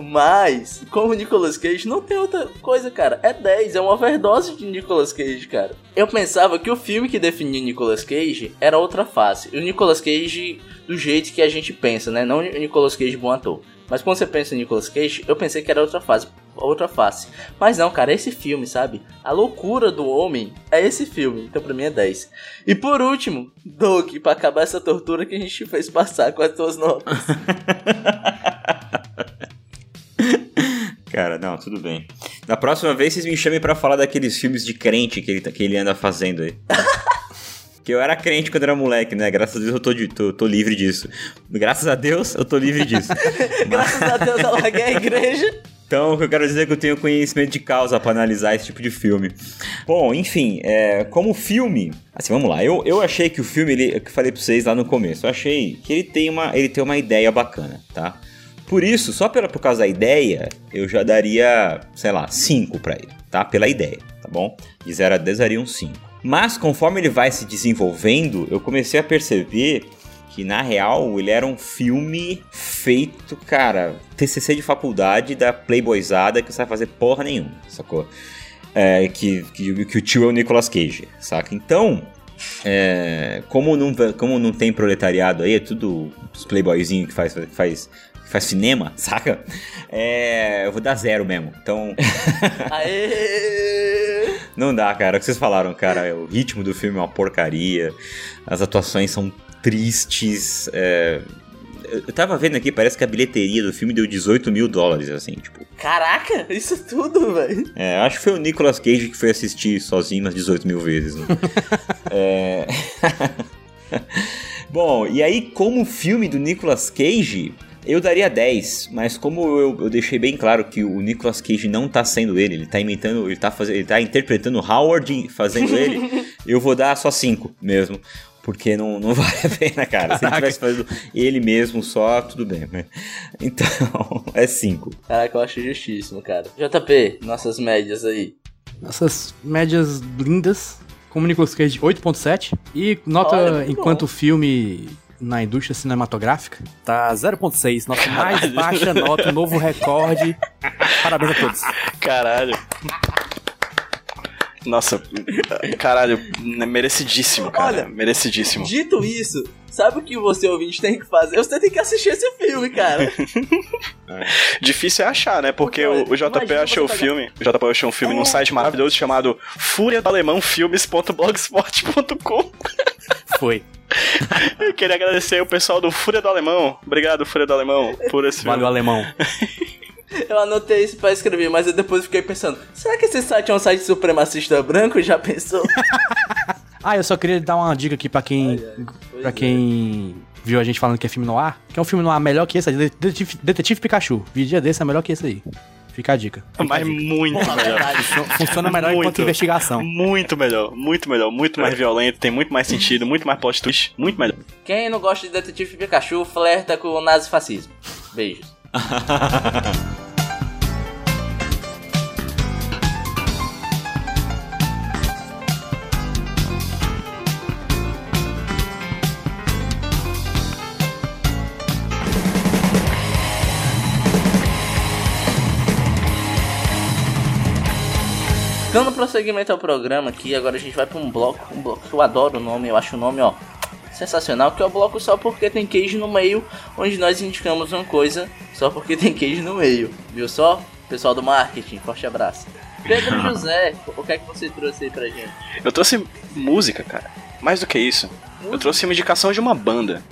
Mas, como o Nicolas Cage, não tem outra coisa, cara. É dez, é uma overdose de Nicolas Cage, cara. Eu pensava que o filme que definia Nicolas Cage era outra face. O Nicolas Cage do jeito que a gente pensa, né? Não o Nicolas Cage bom ator. Mas quando você pensa em Nicolas Cage, eu pensei que era outra face, outra face. Mas não, cara, é esse filme, sabe? A loucura do homem é esse filme. Então pra mim é dez. E por último, Doug, pra acabar essa tortura que a gente fez passar com as suas notas. Cara, não, tudo bem. Na próxima vez vocês me chamem pra falar daqueles filmes de crente que ele, que ele anda fazendo aí. Que eu era crente quando era moleque, né? Graças a Deus eu tô, de, tô, tô livre disso. Graças a Deus eu tô livre disso. Graças Mas... a Deus eu larguei a igreja. Então, o que eu quero dizer é que eu tenho conhecimento de causa pra analisar esse tipo de filme. Bom, enfim, é, como filme... Assim, vamos lá. Eu, eu achei que o filme, ele, eu falei pra vocês lá no começo, eu achei que ele tem uma, ele tem uma ideia bacana, tá? Por isso, só pela, por causa da ideia, eu já daria, sei lá, cinco pra ele, tá? Pela ideia, tá bom? De zero a dez, daria um cinco. Mas conforme ele vai se desenvolvendo, eu comecei a perceber que, na real, ele era um filme feito, cara, T C C de faculdade da playboyzada que não sabe fazer porra nenhuma, sacou? É, que, que, que o tio é o Nicolas Cage, saca? Então, É, como, não, como não tem proletariado aí, é tudo os playboyzinhos que faz, faz, faz cinema, saca? É, eu vou dar zero mesmo, então... Aê! Não dá, cara, é o que vocês falaram, cara, o ritmo do filme é uma porcaria, as atuações são tristes, é... Eu tava vendo aqui, parece que a bilheteria do filme deu dezoito mil dólares, assim, tipo... Caraca, isso tudo, velho! É, acho que foi o Nicolas Cage que foi assistir sozinho umas dezoito mil vezes, né? é... Bom, e aí, como filme do Nicolas Cage, eu daria dez, mas como eu, eu deixei bem claro que o Nicolas Cage não tá sendo ele, ele tá imitando, ele tá, faz... ele tá interpretando Howard fazendo ele, eu vou dar só cinco mesmo. Porque não, não vale a pena, cara. Caraca. Se ele tivesse fazendo ele mesmo só, tudo bem, né? Então, é cinco. Caraca, eu acho justíssimo, cara. J P, nossas médias aí. Nossas médias lindas. Como Nicolas Cage, oito ponto sete. E nota Olha, enquanto bom. Filme na indústria cinematográfica. Tá zero ponto seis. Nossa Caralho. Mais baixa nota, novo recorde. Parabéns a todos. Caralho. Nossa, caralho, merecidíssimo, cara. Olha, merecidíssimo. Dito isso, sabe o que você, ouvinte, tem que fazer? Você tem que assistir esse filme, cara. É. Difícil é achar, né? Porque o, o J P achou o filme. O J P achou um filme é. num site maravilhoso chamado Fúria do Alemão Filmes ponto blogspot ponto com. Foi. Eu queria agradecer o pessoal do Fúria do Alemão. Obrigado, Fúria do Alemão, por esse filme. Valeu, Alemão. Eu anotei isso pra escrever, mas eu depois fiquei pensando, será que esse site é um site supremacista branco? Já pensou? Ah, eu só queria dar uma dica aqui pra quem, oh, yeah. pra quem é. viu a gente falando que é filme noir, que é um filme noir melhor que esse, Detetive, Detetive Pikachu. Vídeo desse é melhor que esse aí. Fica a dica. Fica mas a dica. Muito Porra, melhor. Funciona melhor muito, enquanto investigação. Muito melhor, muito melhor, muito mais violento, tem muito mais sentido, muito mais plot twist, muito melhor. Quem não gosta de Detetive Pikachu, flerta com o nazifascismo. Beijos. Dando prosseguimento ao programa aqui, agora a gente vai pra um bloco, um bloco que eu adoro o nome, eu acho o nome, ó, sensacional, que é o bloco só porque tem Cage no meio, onde nós indicamos uma coisa só porque tem Cage no meio, viu só? Pessoal do marketing, forte abraço. Pedro José, o que é que você trouxe aí pra gente? Eu trouxe música, cara, mais do que isso, música? Eu trouxe uma indicação de uma banda,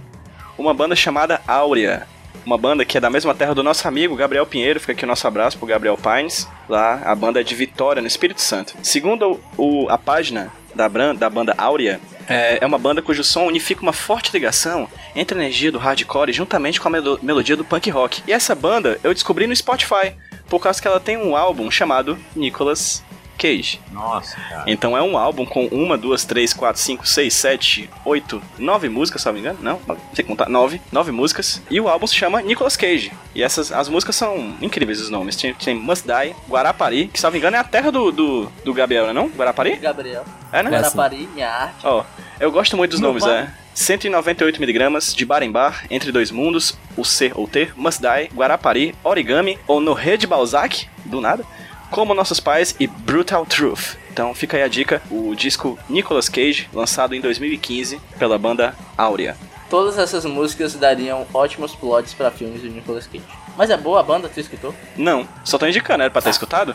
uma banda chamada Áurea, uma banda que é da mesma terra do nosso amigo Gabriel Pinheiro, fica aqui o nosso abraço pro Gabriel Pines, lá, a banda é de Vitória, no Espírito Santo. Segundo o, a página da, brand, da banda Áurea, é uma banda cujo som unifica uma forte ligação entre a energia do hardcore juntamente com a mel- melodia do punk rock. E essa banda eu descobri no Spotify, por causa que ela tem um álbum chamado Nicolas Cage. Nossa, cara. Então é um álbum com uma, duas, três, quatro, cinco, seis, sete, oito, nove músicas, se não me engano. Não, não sei contar. Nove. Nove músicas. E o álbum se chama Nicolas Cage. E essas, as músicas são incríveis, os nomes. Tem, tem Must Die, Guarapari, que se não me engano é a terra do, do, do Gabriel, né? Não? Guarapari? Gabriel. É, né? Guarapari, minha arte. Ó, eu gosto muito dos Meu nomes, pai. é. cento e noventa e oito miligramas, de bar em bar, entre dois mundos, o ser ou ter, Must Die, Guarapari, Origami, Onoré de Balzac, do nada. Como Nossos Pais e Brutal Truth. Então fica aí a dica, o disco Nicolas Cage, lançado em dois mil e quinze pela banda Áurea. Todas essas músicas dariam ótimos plots pra filmes do Nicolas Cage. Mas é boa a banda, tu escutou? Não, só tô indicando, era pra ter escutado?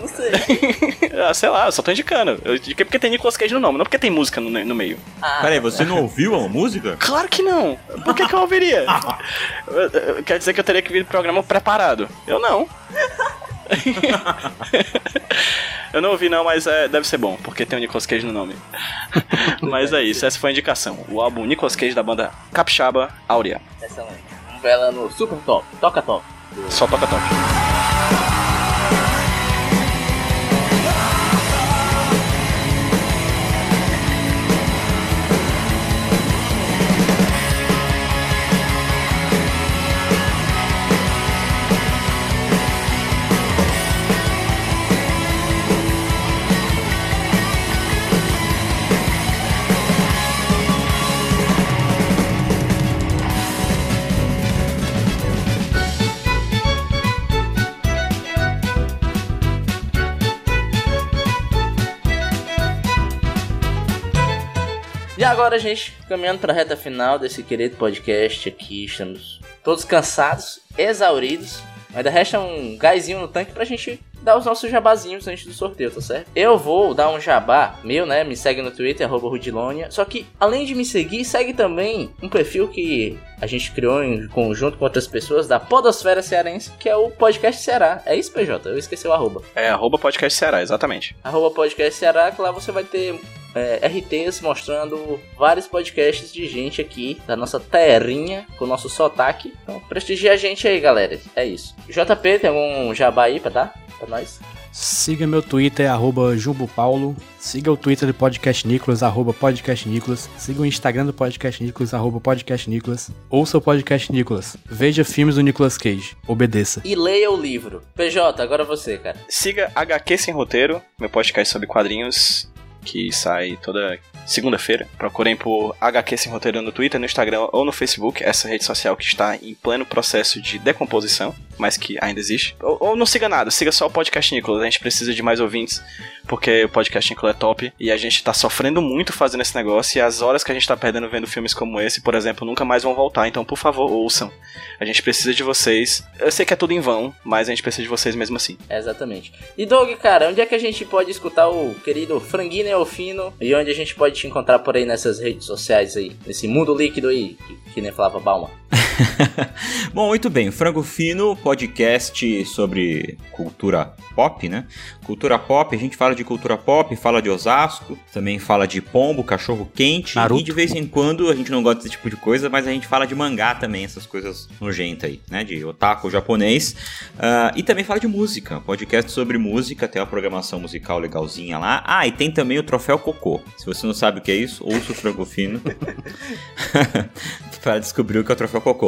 Não sei. ah, sei lá, só tô indicando. Eu indiquei porque tem Nicolas Cage no nome, não porque tem música no, no meio. Ah, peraí, você não ouviu a música? Claro que não. Por que, que eu ouviria? Quer dizer que eu teria que vir pro programa preparado. Eu não. Eu não ouvi não, mas é, deve ser bom, porque tem o Nicolas Cage no nome. Mas é isso, essa foi a indicação. O álbum Nicolas Cage da banda capixaba Áurea. Excelente. Vamos ver ela no Super Top, Toca Top. Só Toca Top. E agora, gente, caminhando para a reta final desse querido podcast aqui, estamos todos cansados, exauridos, ainda resta um gásinho no tanque pra gente dar os nossos jabazinhos antes do sorteio, tá certo? Eu vou dar um jabá meu, né? Me segue no Twitter, arroba Rudilonia. Só que, além de me seguir, segue também um perfil que a gente criou em conjunto com outras pessoas da podosfera cearense, que é o Podcast Ceará. É isso, P J? Eu esqueci o arroba. É, arroba Podcast Ceará, exatamente. Arroba Podcast Ceará, que lá você vai ter... É, R Ts mostrando vários podcasts de gente aqui da nossa terrinha, com o nosso sotaque. Então, prestigia a gente aí, galera. É isso. J P, tem algum jabá aí pra dar? Pra nós? Siga meu Twitter, arroba jumbopaulo. Siga o Twitter do Podcast Nicolas, arroba Podcast Nicolas. Siga o Instagram do Podcast Nicolas, arroba Podcast Nicolas. Ouça o Podcast Nicolas. Veja filmes do Nicolas Cage. Obedeça. E leia o livro. P J, agora você, cara. Siga H Q Sem Roteiro, meu podcast sobre quadrinhos, que sai toda segunda-feira. Procurem por H Q Sem Roteiro no Twitter, no Instagram ou no Facebook, essa rede social que está em pleno processo de decomposição, mas que ainda existe. Ou, ou não siga nada, siga só o Podcast Nicolas, a gente precisa de mais ouvintes, porque o Podcast Nicolas é top, e a gente está sofrendo muito fazendo esse negócio, e as horas que a gente está perdendo vendo filmes como esse, por exemplo, nunca mais vão voltar, então por favor, ouçam. A gente precisa de vocês, eu sei que é tudo em vão, mas a gente precisa de vocês mesmo assim. É, exatamente. E Doug, cara, onde é que a gente pode escutar o querido Franguinho Fino, e onde a gente pode te encontrar por aí nessas redes sociais aí, nesse mundo líquido aí, que, que nem falava Balma. Bom, muito bem, Frango Fino, podcast sobre cultura pop, né? Cultura pop, a gente fala de cultura pop, fala de Osasco, também fala de pombo, cachorro quente, Naruto. E de vez em quando, a gente não gosta desse tipo de coisa, mas a gente fala de mangá também, essas coisas nojentas aí, né? De otaku japonês, uh, e também fala de música, podcast sobre música, tem uma programação musical legalzinha lá. Ah, e tem também o Troféu Cocô, se você não sabe o que é isso, ouça o Frango Fino para descobrir o que é o Troféu Cocô.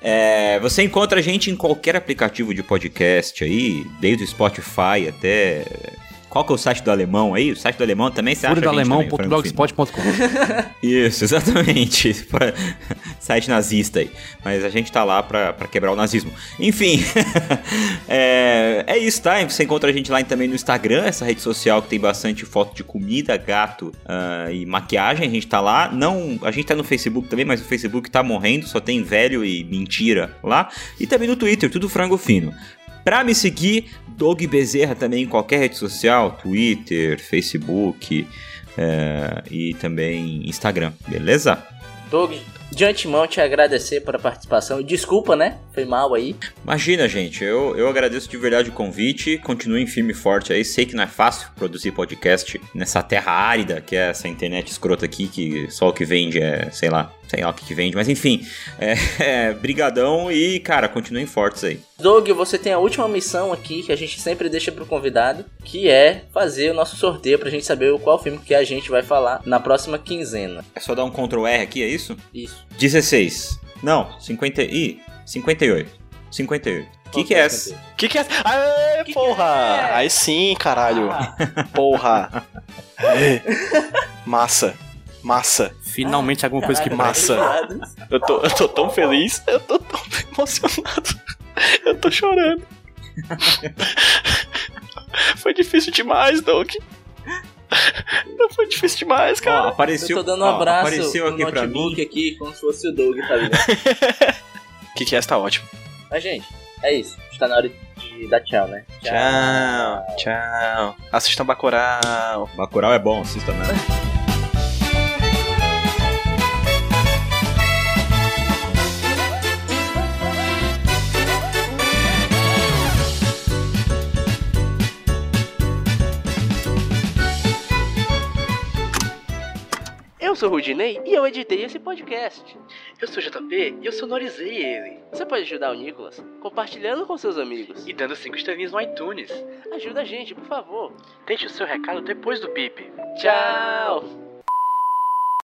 É, você encontra a gente em qualquer aplicativo de podcast aí, desde o Spotify até... Qual que é o site do Alemão aí? O site do Alemão também você acha a gente também. fúria do alemão ponto blogspot ponto com. Isso, exatamente. Site nazista aí. Mas a gente tá lá pra, pra quebrar o nazismo. Enfim. é, é isso, tá? Você encontra a gente lá também no Instagram, essa rede social que tem bastante foto de comida, gato uh, e maquiagem. A gente tá lá. Não, a gente tá no Facebook também, mas o Facebook tá morrendo. Só tem velho e mentira lá. E também no Twitter, tudo Frango Fino. Pra me seguir, Doug Bezerra também em qualquer rede social, Twitter, Facebook é, e também Instagram, beleza? Doug, de antemão te agradecer pela participação, desculpa, né? Foi mal aí. Imagina, gente, eu, eu agradeço de verdade o convite, continuem firme e forte aí, sei que não é fácil produzir podcast nessa terra árida, que é essa internet escrota aqui, que só o que vende é, sei lá, sei lá o que, que vende, mas enfim, é, é, brigadão e, cara, continuem fortes aí. Doug, você tem a última missão aqui, que a gente sempre deixa pro convidado, que é fazer o nosso sorteio pra gente saber qual filme que a gente vai falar na próxima quinzena. É só dar um control erre aqui, é isso? Isso. dezesseis. Não, cinquenta e... cinquenta e oito. cinquenta e oito. Que que é essa? Que que é essa? Aê, que porra! Que é? Aí sim, caralho. Ah. Porra. Massa. Massa. Finalmente alguma coisa que massa. Eu tô, eu tô tão feliz. Eu tô tão emocionado. Eu tô chorando. Foi difícil demais, Doug. Foi difícil demais, cara. Ó, apareceu, eu tô dando um ó, abraço apareceu aqui no pra mim. Aqui, como se fosse o Doug, tá ligado? O que que é essa? Tá ótimo. Mas, gente, é isso. Tá na hora de dar tchau, né? Tchau, tchau. tchau. Assistam Bacurau. Bacurau é bom, assistam mesmo. Eu sou o Rudinei e eu editei esse podcast. Eu sou o J P e eu sonorizei ele. Você pode ajudar o Nicolas compartilhando com seus amigos e dando cinco estrelinhas no iTunes. Ajuda a gente, por favor. Deixe o seu recado depois do bip. Tchau!